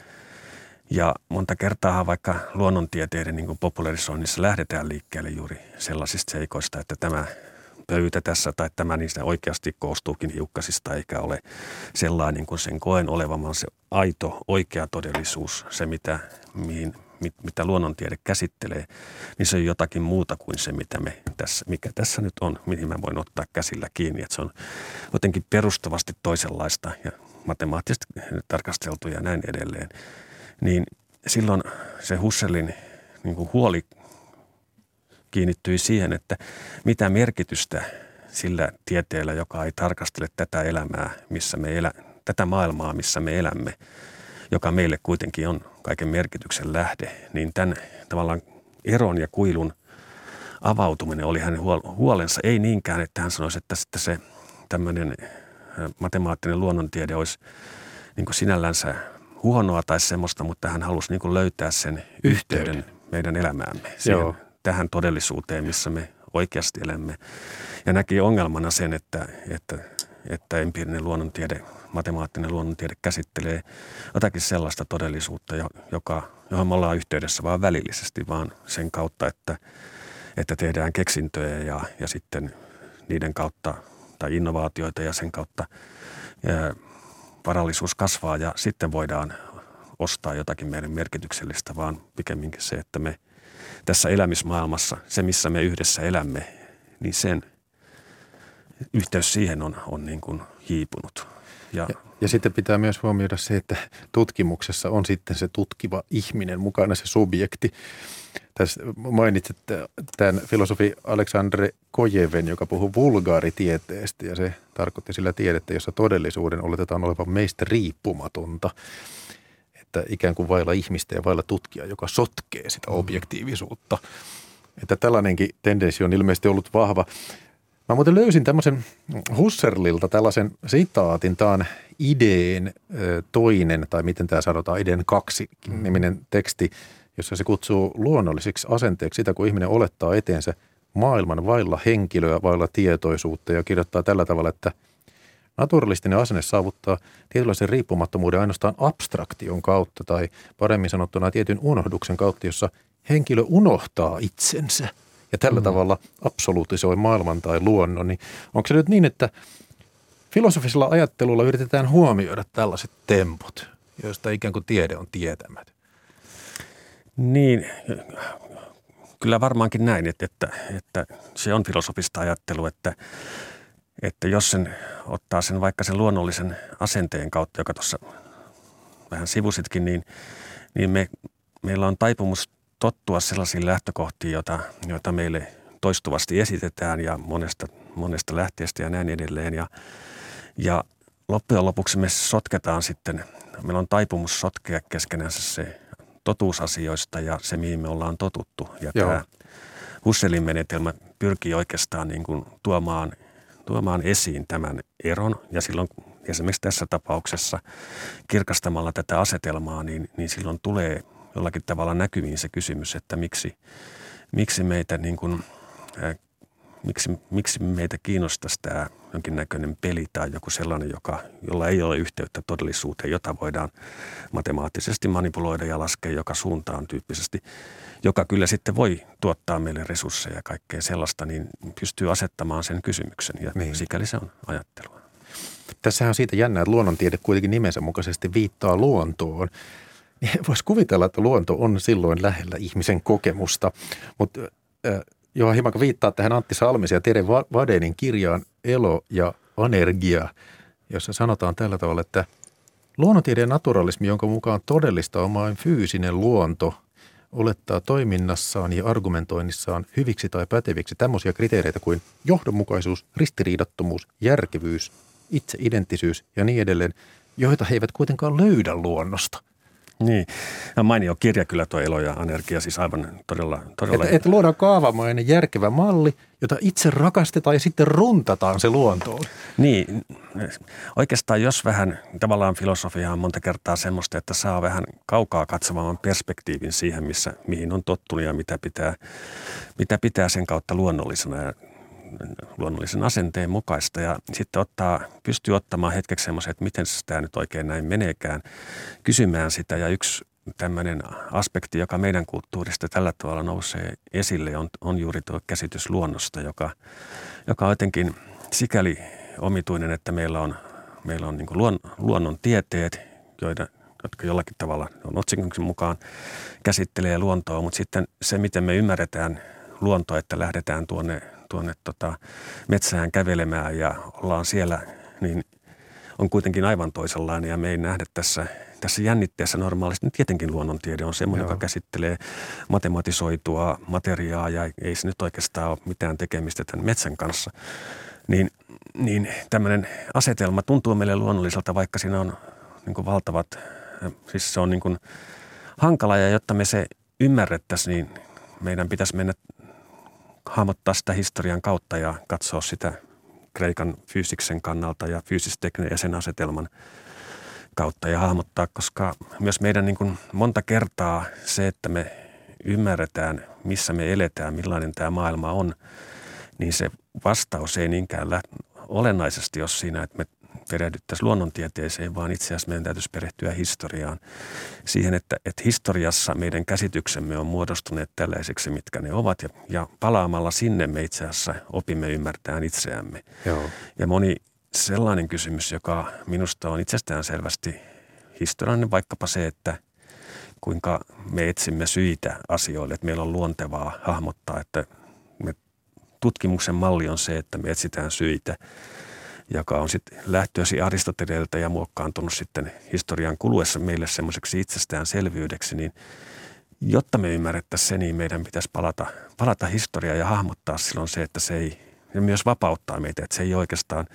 Ja monta kertaa vaikka luonnontieteiden niin kuin popularisoinnissa lähdetään liikkeelle juuri sellaisista seikoista, että tämä pöytä tässä tai tämä niistä oikeasti koostuukin hiukkasista eikä ole sellainen kuin sen koen olevan, vaan se aito oikea todellisuus, se mitä luonnontiede käsittelee, niin se on jotakin muuta kuin se, mikä tässä nyt on, mihin mä voin ottaa käsillä kiinni. Että se on jotenkin perustavasti toisenlaista ja matemaattisesti tarkasteltu ja näin edelleen. Niin silloin se Husserlin niin kuin huoli kiinnittyi siihen, että mitä merkitystä sillä tieteellä, joka ei tarkastele tätä elämää, tätä maailmaa, missä me elämme, joka meille kuitenkin on kaiken merkityksen lähde, niin tämän tavallaan eron ja kuilun avautuminen oli hänen huolensa. Ei niinkään, että hän sanoisi, että se tämmöinen matemaattinen luonnontiede olisi niin kuin sinällänsä huonoa tai semmoista, mutta hän halusi niin kuin löytää sen yhteyden meidän elämäämme tähän todellisuuteen, missä me oikeasti elämme. Ja näki ongelmana sen, että empiirinen luonnontiede, matemaattinen luonnontiede käsittelee jotakin sellaista todellisuutta, johon me ollaan yhteydessä vaan välillisesti, vaan sen kautta, että tehdään keksintöjä ja sitten niiden kautta tai innovaatioita ja sen kautta varallisuus kasvaa ja sitten voidaan ostaa jotakin meidän merkityksellistä, vaan pikemminkin se, että me tässä elämismaailmassa, se missä me yhdessä elämme, niin sen yhteys siihen on niin kuin hiipunut. Ja sitten pitää myös huomioida se, että tutkimuksessa on sitten se tutkiva ihminen mukana, se subjekti. Tässä mainitsit tämän filosofi Alexandre Kojèven, joka puhui vulgaaritieteestä, ja se tarkoitti sillä tiedettä, jossa todellisuuden oletetaan olevan meistä riippumatonta. Että ikään kuin vailla ihmistä ja vailla tutkijaa, joka sotkee sitä objektiivisuutta. Että tällainenkin tendenssi on ilmeisesti ollut vahva. Mä muuten löysin tämmöisen Husserlilta tällaisen sitaatin. Tämä on ideen toinen, tai miten tämä sanotaan, ideen kaksi niminen teksti, jossa se kutsuu luonnollisiksi asenteeksi sitä, kun ihminen olettaa eteensä maailman vailla henkilöä, vailla tietoisuutta, ja kirjoittaa tällä tavalla, että naturalistinen asenne saavuttaa tietynlaisen riippumattomuuden ainoastaan abstraktion kautta, tai paremmin sanottuna tietyn unohduksen kautta, jossa henkilö unohtaa itsensä ja tällä tavalla absoluutisoi maailman tai luonnon. Niin onko se nyt niin, että filosofisella ajattelulla yritetään huomioida tällaiset temput, joista ikään kuin tiede on tietämätön? Niin, kyllä varmaankin näin, että se on filosofista ajattelu, että jos sen ottaa sen vaikka sen luonnollisen asenteen kautta, joka tuossa vähän sivusitkin, niin meillä on taipumus tottua sellaisiin lähtökohtiin, joita meille toistuvasti esitetään ja monesta lähteestä ja näin edelleen. Ja loppujen lopuksi me sotketaan sitten, meillä on taipumus sotkea keskenään se totuusasioista ja se, mihin me ollaan totuttu. Ja tämä Husserlin menetelmä pyrkii oikeastaan niin kuin tuomaan esiin tämän eron, ja silloin esimerkiksi tässä tapauksessa kirkastamalla tätä asetelmaa, niin silloin tulee jollakin tavalla näkyviin se kysymys, että miksi meitä kiinnostaisi tämä jonkinnäköinen peli tai joku sellainen, jolla ei ole yhteyttä todellisuuteen, jota voidaan matemaattisesti manipuloida ja laskea joka suuntaan tyyppisesti, joka kyllä sitten voi tuottaa meille resursseja ja kaikkea sellaista, niin pystyy asettamaan sen kysymyksen ja sikäli se on ajattelua. Tässähän on siitä jännää, että luonnontiede kuitenkin nimensä mukaisesti viittaa luontoon. Voisi kuvitella, että luonto on silloin lähellä ihmisen kokemusta, mutta Juha Himanka viittaa tähän Antti Salmisen ja Tere Vadenin kirjaan Elo ja energia, jossa sanotaan tällä tavalla, että luonnontieteen naturalismi, jonka mukaan todellista on vain fyysinen luonto, olettaa toiminnassaan ja argumentoinnissaan hyviksi tai päteviksi tämmöisiä kriteereitä kuin johdonmukaisuus, ristiriidattomuus, järkevyys, itseidenttisyys ja niin edelleen, joita he eivät kuitenkaan löydä luonnosta. Niin, mainio kirja kyllä tuo Elo ja energia, siis aivan todella. Että luodaan kaavamainen järkevä malli, jota itse rakastetaan ja sitten runtataan se luontoon. Niin, oikeastaan jos vähän, tavallaan filosofia on monta kertaa semmoista, että saa vähän kaukaa katsomaan perspektiivin siihen, mihin on tottunut ja mitä pitää sen kautta luonnollisena ja luonnollisen asenteen mukaista ja sitten pystyy ottamaan hetkeksi semmoisen, että miten tämä nyt oikein näin meneekään, kysymään sitä. Ja yksi tämmöinen aspekti, joka meidän kulttuurista tällä tavalla nousee esille, on juuri tuo käsitys luonnosta, joka on jotenkin sikäli omituinen, että meillä on niin kuin luonnontieteet, jotka jollakin tavalla on otsikon mukaan käsittelee luontoa, mutta sitten se, miten me ymmärretään luontoa, että lähdetään tuonne metsään kävelemään ja ollaan siellä, niin on kuitenkin aivan toisenlainen ja me ei nähdä tässä jännitteessä normaalisti. Nyt tietenkin luonnontiede on semmoinen, joka käsittelee matematisoitua materiaa ja ei se nyt oikeastaan ole mitään tekemistä tämän metsän kanssa. Niin tämmöinen asetelma tuntuu meille luonnolliselta, vaikka siinä on niin kuin valtavat, siis se on niin kuin hankala ja jotta me se ymmärrettäisiin, niin meidän pitäisi mennä hahmottaa sitä historian kautta ja katsoa sitä Kreikan fyysiksen kannalta ja fyysisteknisen ja sen asetelman kautta ja hahmottaa, koska myös meidän niin kuin monta kertaa se, että me ymmärretään, missä me eletään, millainen tämä maailma on, niin se vastaus ei niinkään olennaisesti ole siinä, että me perehdyttäisiin luonnontieteeseen, vaan itse asiassa meidän täytyisi perehtyä historiaan. Siihen, että historiassa meidän käsityksemme on muodostuneet tällaisiksi, mitkä ne ovat. Ja palaamalla sinne me itse asiassa opimme ymmärtämään itseämme. Joo. Ja moni sellainen kysymys, joka minusta on itsestään selvästi historiallinen, vaikkapa se, että kuinka me etsimme syitä asioille. Että meillä on luontevaa hahmottaa, että tutkimuksen malli on se, että me etsitään syitä. joka on sitten lähtöisin Aristoteleelta ja muokkaantunut sitten historian kuluessa meille semmoiseksi itsestäänselvyydeksi, niin jotta me ymmärrettäisiin se, niin meidän pitäisi palata historiaan ja hahmottaa silloin se, että se ei, ja myös vapauttaa meitä, että se ei oikeastaan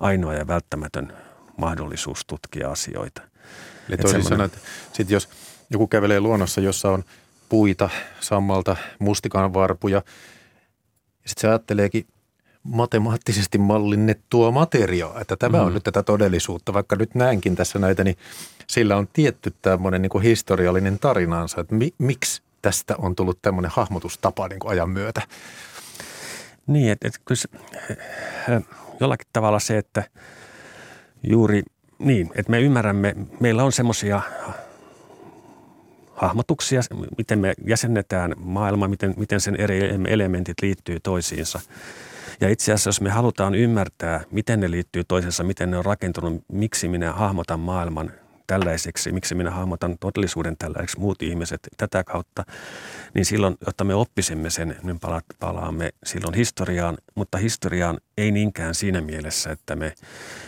ainoa ja välttämätön mahdollisuus tutkia asioita. Eli toisin sanoen, että sit jos joku kävelee luonnossa, jossa on puita, sammalta, mustikanvarpuja, ja sitten se ajatteleekin matemaattisesti mallinnettua materiaa, että tämä on nyt tätä todellisuutta, vaikka nyt näenkin tässä näitä, niin sillä on tietty tämmöinen niin kuin historiallinen tarinansa, että miksi tästä on tullut tämmöinen hahmotustapa niin kuin ajan myötä. Niin, että kyllä jollakin tavalla se, että juuri niin, että me ymmärrämme, meillä on semmoisia hahmotuksia, miten me jäsennetään maailma, miten sen eri elementit liittyy toisiinsa. Ja itse asiassa, jos me halutaan ymmärtää, miten ne liittyy toisensa, miten ne on rakentunut, miksi minä hahmotan maailman tällaiseksi, miksi minä hahmotan todellisuuden tällaiseksi, muut ihmiset tätä kautta, niin silloin, jotta me oppisimme sen, me palaamme silloin historiaan, mutta historiaan ei niinkään siinä mielessä, että me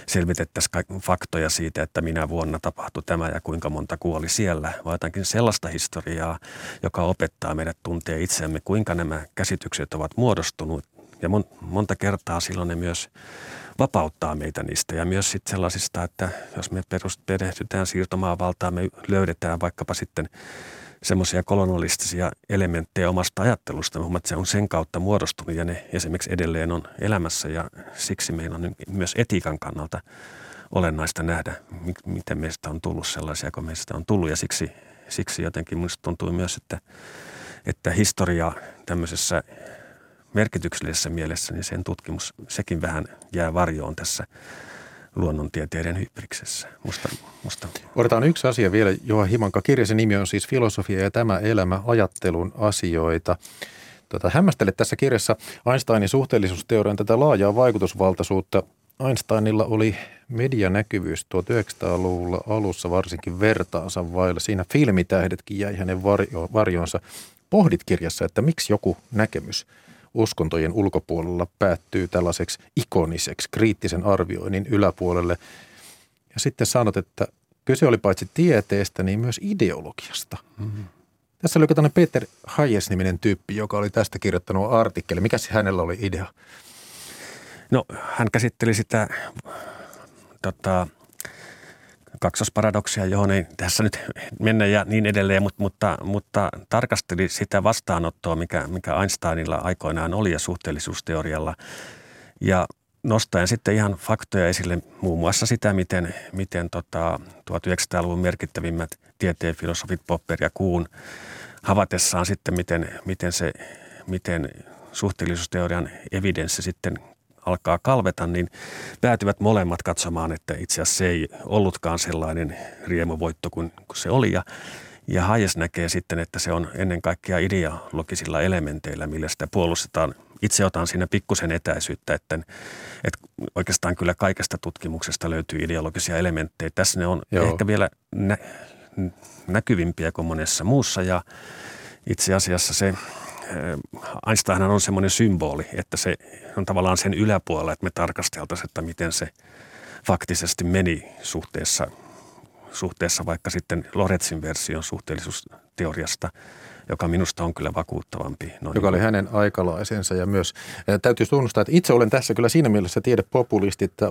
selvitettäisiin faktoja siitä, että minä vuonna tapahtui tämä ja kuinka monta kuoli siellä, vaan jotakin sellaista historiaa, joka opettaa meidät tuntee itseämme, kuinka nämä käsitykset ovat muodostuneet. Ja monta kertaa silloin ne myös vapauttaa meitä niistä ja myös sitten sellaisista, että jos me perehdytään siirtomaavaltaan, me löydetään vaikkapa sitten semmoisia kolonialistisia elementtejä omasta ajattelusta, että se on sen kautta muodostunut ja ne esimerkiksi edelleen on elämässä ja siksi meillä on myös etiikan kannalta olennaista nähdä, miten meistä on tullut sellaisia kuin meistä on tullut ja siksi jotenkin minusta tuntuu myös, että historiaa tämmöisessä merkityksellisessä mielessä, niin sen tutkimus, sekin vähän jää varjoon tässä luonnontieteiden hybriksessä. Otetaan yksi asia vielä, Juha Himanka. Kirjasi nimi on siis Filosofia ja tämä elämä, ajattelun asioita. Hämmästelet tässä kirjassa Einsteinin suhteellisuusteorian tätä laajaa vaikutusvaltaisuutta. Einsteinilla oli medianäkyvyys 1900-luvulla alussa varsinkin vertaansa vailla. Siinä filmitähdetkin jäi hänen varjoonsa. Pohdit kirjassa, että miksi joku näkemys uskontojen ulkopuolella päättyy tällaiseksi ikoniseksi kriittisen arvioinnin yläpuolelle. Ja sitten sanot, että kyse oli paitsi tieteestä, niin myös ideologiasta. Mm-hmm. Tässä oli tällainen Peter Hayes-niminen tyyppi, joka oli tästä kirjoittanut artikkeli. Mikäs hänellä oli idea? No, hän käsitteli sitä kaksoisparadoksia, johon ei tässä nyt mennä ja niin edelleen, mutta tarkasteli sitä vastaanottoa, mikä Einsteinilla aikoinaan oli ja suhteellisuusteorialla. Ja nostaen sitten ihan faktoja esille, muun muassa sitä, miten 1900-luvun merkittävimmät tieteenfilosofit Popper ja Kuhn havatessaan sitten, miten suhteellisuusteorian evidenssi sitten alkaa kalveta, niin päätyvät molemmat katsomaan, että itse asiassa se ei ollutkaan sellainen riemuvoitto kuin se oli. Ja Hayes näkee sitten, että se on ennen kaikkea ideologisilla elementeillä, millä sitä puolustetaan. Itse otan siinä pikkusen etäisyyttä, että oikeastaan kyllä kaikesta tutkimuksesta löytyy ideologisia elementtejä. Tässä ne on ehkä vielä näkyvimpiä kuin monessa muussa ja itse asiassa se Einsteinhan on semmoinen symboli, että se on tavallaan sen yläpuolella, että me tarkasteltaisiin, että miten se faktisesti meni suhteessa vaikka sitten Lorentzin version suhteellisuusteoriasta, joka minusta on kyllä vakuuttavampi. Joka oli hänen aikalaisensa ja myös täytyy tunnustaa, että itse olen tässä kyllä siinä mielessä tiedepopulisti, että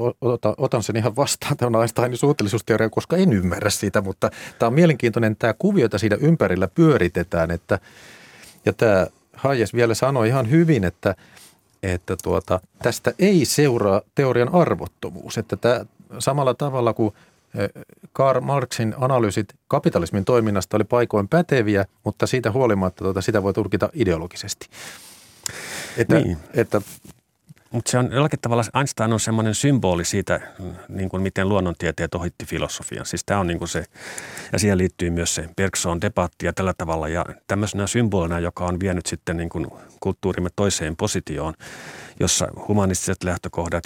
otan sen ihan vastaan tämän Einsteinin suhteellisuusteorian, koska en ymmärrä sitä, mutta tämä on mielenkiintoinen tämä kuvio, jota siinä ympärillä pyöritetään, että ja tämä Hayes vielä sanoi ihan hyvin, että tästä ei seuraa teorian arvottomuus. Että tämä, samalla tavalla kuin Karl Marxin analyysit kapitalismin toiminnasta oli paikoin päteviä, mutta siitä huolimatta sitä voi tulkita ideologisesti. Niin. Mutta se on jollakin tavalla, Einstein on semmoinen symboli siitä, niin kuin miten luonnontieteet ohitti filosofian. Siis tämä on niin kuin se, ja siihen liittyy myös se Bergson-debatti ja tällä tavalla. Ja tämmöisenä symbolina, joka on vienyt sitten niin kuin kulttuurimme toiseen positioon, jossa humanistiset lähtökohdat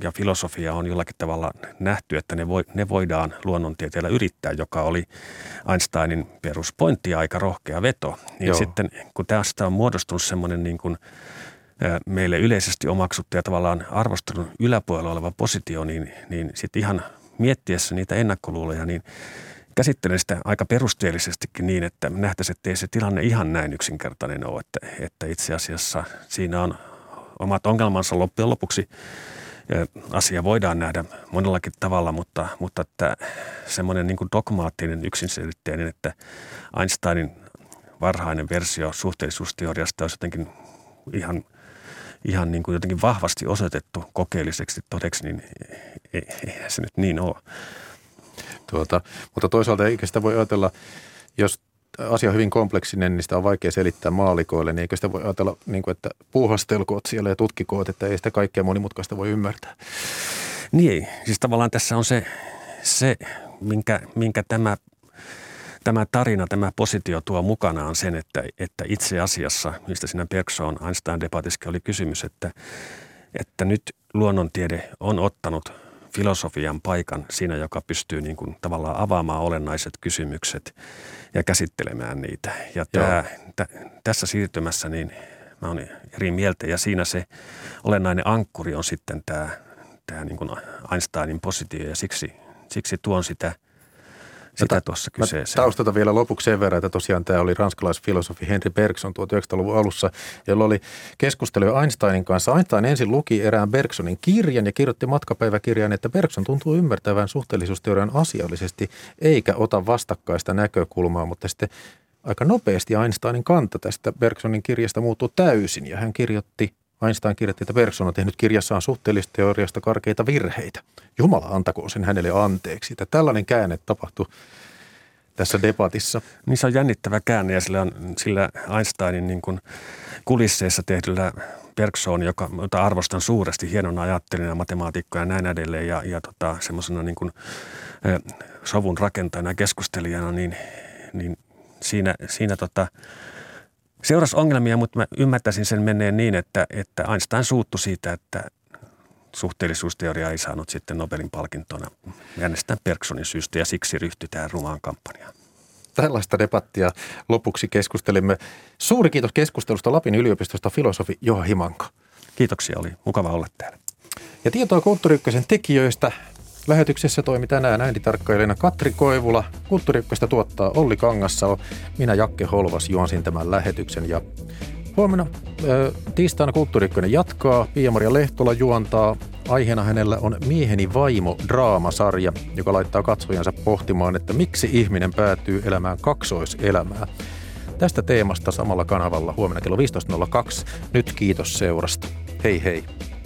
ja filosofia on jollakin tavalla nähty, että ne voidaan luonnontieteellä yrittää, joka oli Einsteinin peruspointti ja aika rohkea veto. Niin sitten kun tästä on muodostunut semmoinen niin kuin meille yleisesti omaksuttu ja tavallaan arvostelun yläpuolella oleva positio, niin sitten ihan miettiessä niitä ennakkoluuloja, niin käsittelen sitä aika perusteellisestikin niin, että nähtäisiin, että ei se tilanne ihan näin yksinkertainen ole, että itse asiassa siinä on omat ongelmansa loppujen lopuksi. Asia voidaan nähdä monellakin tavalla, mutta että semmoinen niin kuin dogmaattinen yksinselitteinen, että Einsteinin varhainen versio suhteellisuusteoriasta olisi jotenkin ihan niin kuin jotenkin vahvasti osoitettu kokeelliseksi todeksi, niin eihän se nyt niin ole. Mutta toisaalta eikä sitä voi ajatella, jos asia on hyvin kompleksinen, niin sitä on vaikea selittää maallikoille, niin eikö sitä voi ajatella, niin kuin, että puuhastelkoot siellä ja tutkikoot, että ei sitä kaikkea monimutkaista voi ymmärtää. Niin, siis tavallaan tässä on se minkä tämä tarina, tämä positio tuo mukanaan sen, että itse asiassa, mistä siinä Bergson-Einstein-debatissakin oli kysymys, että nyt luonnontiede on ottanut filosofian paikan siinä, joka pystyy niin kuin tavallaan avaamaan olennaiset kysymykset ja käsittelemään niitä. Ja tässä siirtymässä niin mä oon eri mieltä ja siinä se olennainen ankkuri on sitten tämä niin kuin Einsteinin positio ja siksi tuon sitä tuossa kyseessä. Taustata vielä lopuksi sen verran, että tosiaan tämä oli ranskalaisfilosofi Henri Bergson 1900-luvun alussa, jolla oli keskustelu Einsteinin kanssa. Einstein ensin luki erään Bergsonin kirjan ja kirjoitti matkapäiväkirjaan, että Bergson tuntuu ymmärtävän suhteellisuusteorian asiallisesti eikä ota vastakkaista näkökulmaa, mutta sitten aika nopeasti Einsteinin kanta tästä Bergsonin kirjasta muuttui täysin ja hän kirjoitti, Einstein kirjoitti, että Bergson on tehnyt kirjassaan suhteellisteoriasta karkeita virheitä. Jumala antakoon sen hänelle anteeksi. Että tällainen käänne tapahtui tässä debatissa. Niin se on jännittävä käänne ja sillä Einsteinin niin kuin kulisseissa tehdyllä Bergson, jota arvostan suuresti hienona ajattelijana, matemaatikkoja ja näin edelleen ja semmoisena niin kuin sovun rakentajana ja keskustelijana, niin siinä seurasi ongelmia, mutta mä ymmärtäisin sen menneen niin, että Einstein suuttui siitä, että suhteellisuusteoria ei saanut sitten Nobelin palkintona äänestään Bergsonin syystä ja siksi ryhtyi tähän rumaan kampanjaan. Tällaista debattia lopuksi keskustelimme. Suuri kiitos keskustelusta Lapin yliopistosta filosofi Juha Himanka. Kiitoksia, oli mukava olla täällä. Ja tietoa Kulttuuri-ykkösen tekijöistä lähetyksessä toimi tänään äänitarkkailijana Katri Koivula. Kulttuuri-ykköstä tuottaa Olli Kangasalo. Minä Jakke Holvas juonsin tämän lähetyksen ja huomenna tiistaina Kulttuuri-ykkönen jatkaa. Pia-Maria Lehtola juontaa. Aiheena hänellä on Mieheni vaimo -draamasarja, joka laittaa katsojansa pohtimaan, että miksi ihminen päätyy elämään kaksoiselämää. Tästä teemasta samalla kanavalla huomenna kello 15.02. Nyt kiitos seurasta. Hei hei.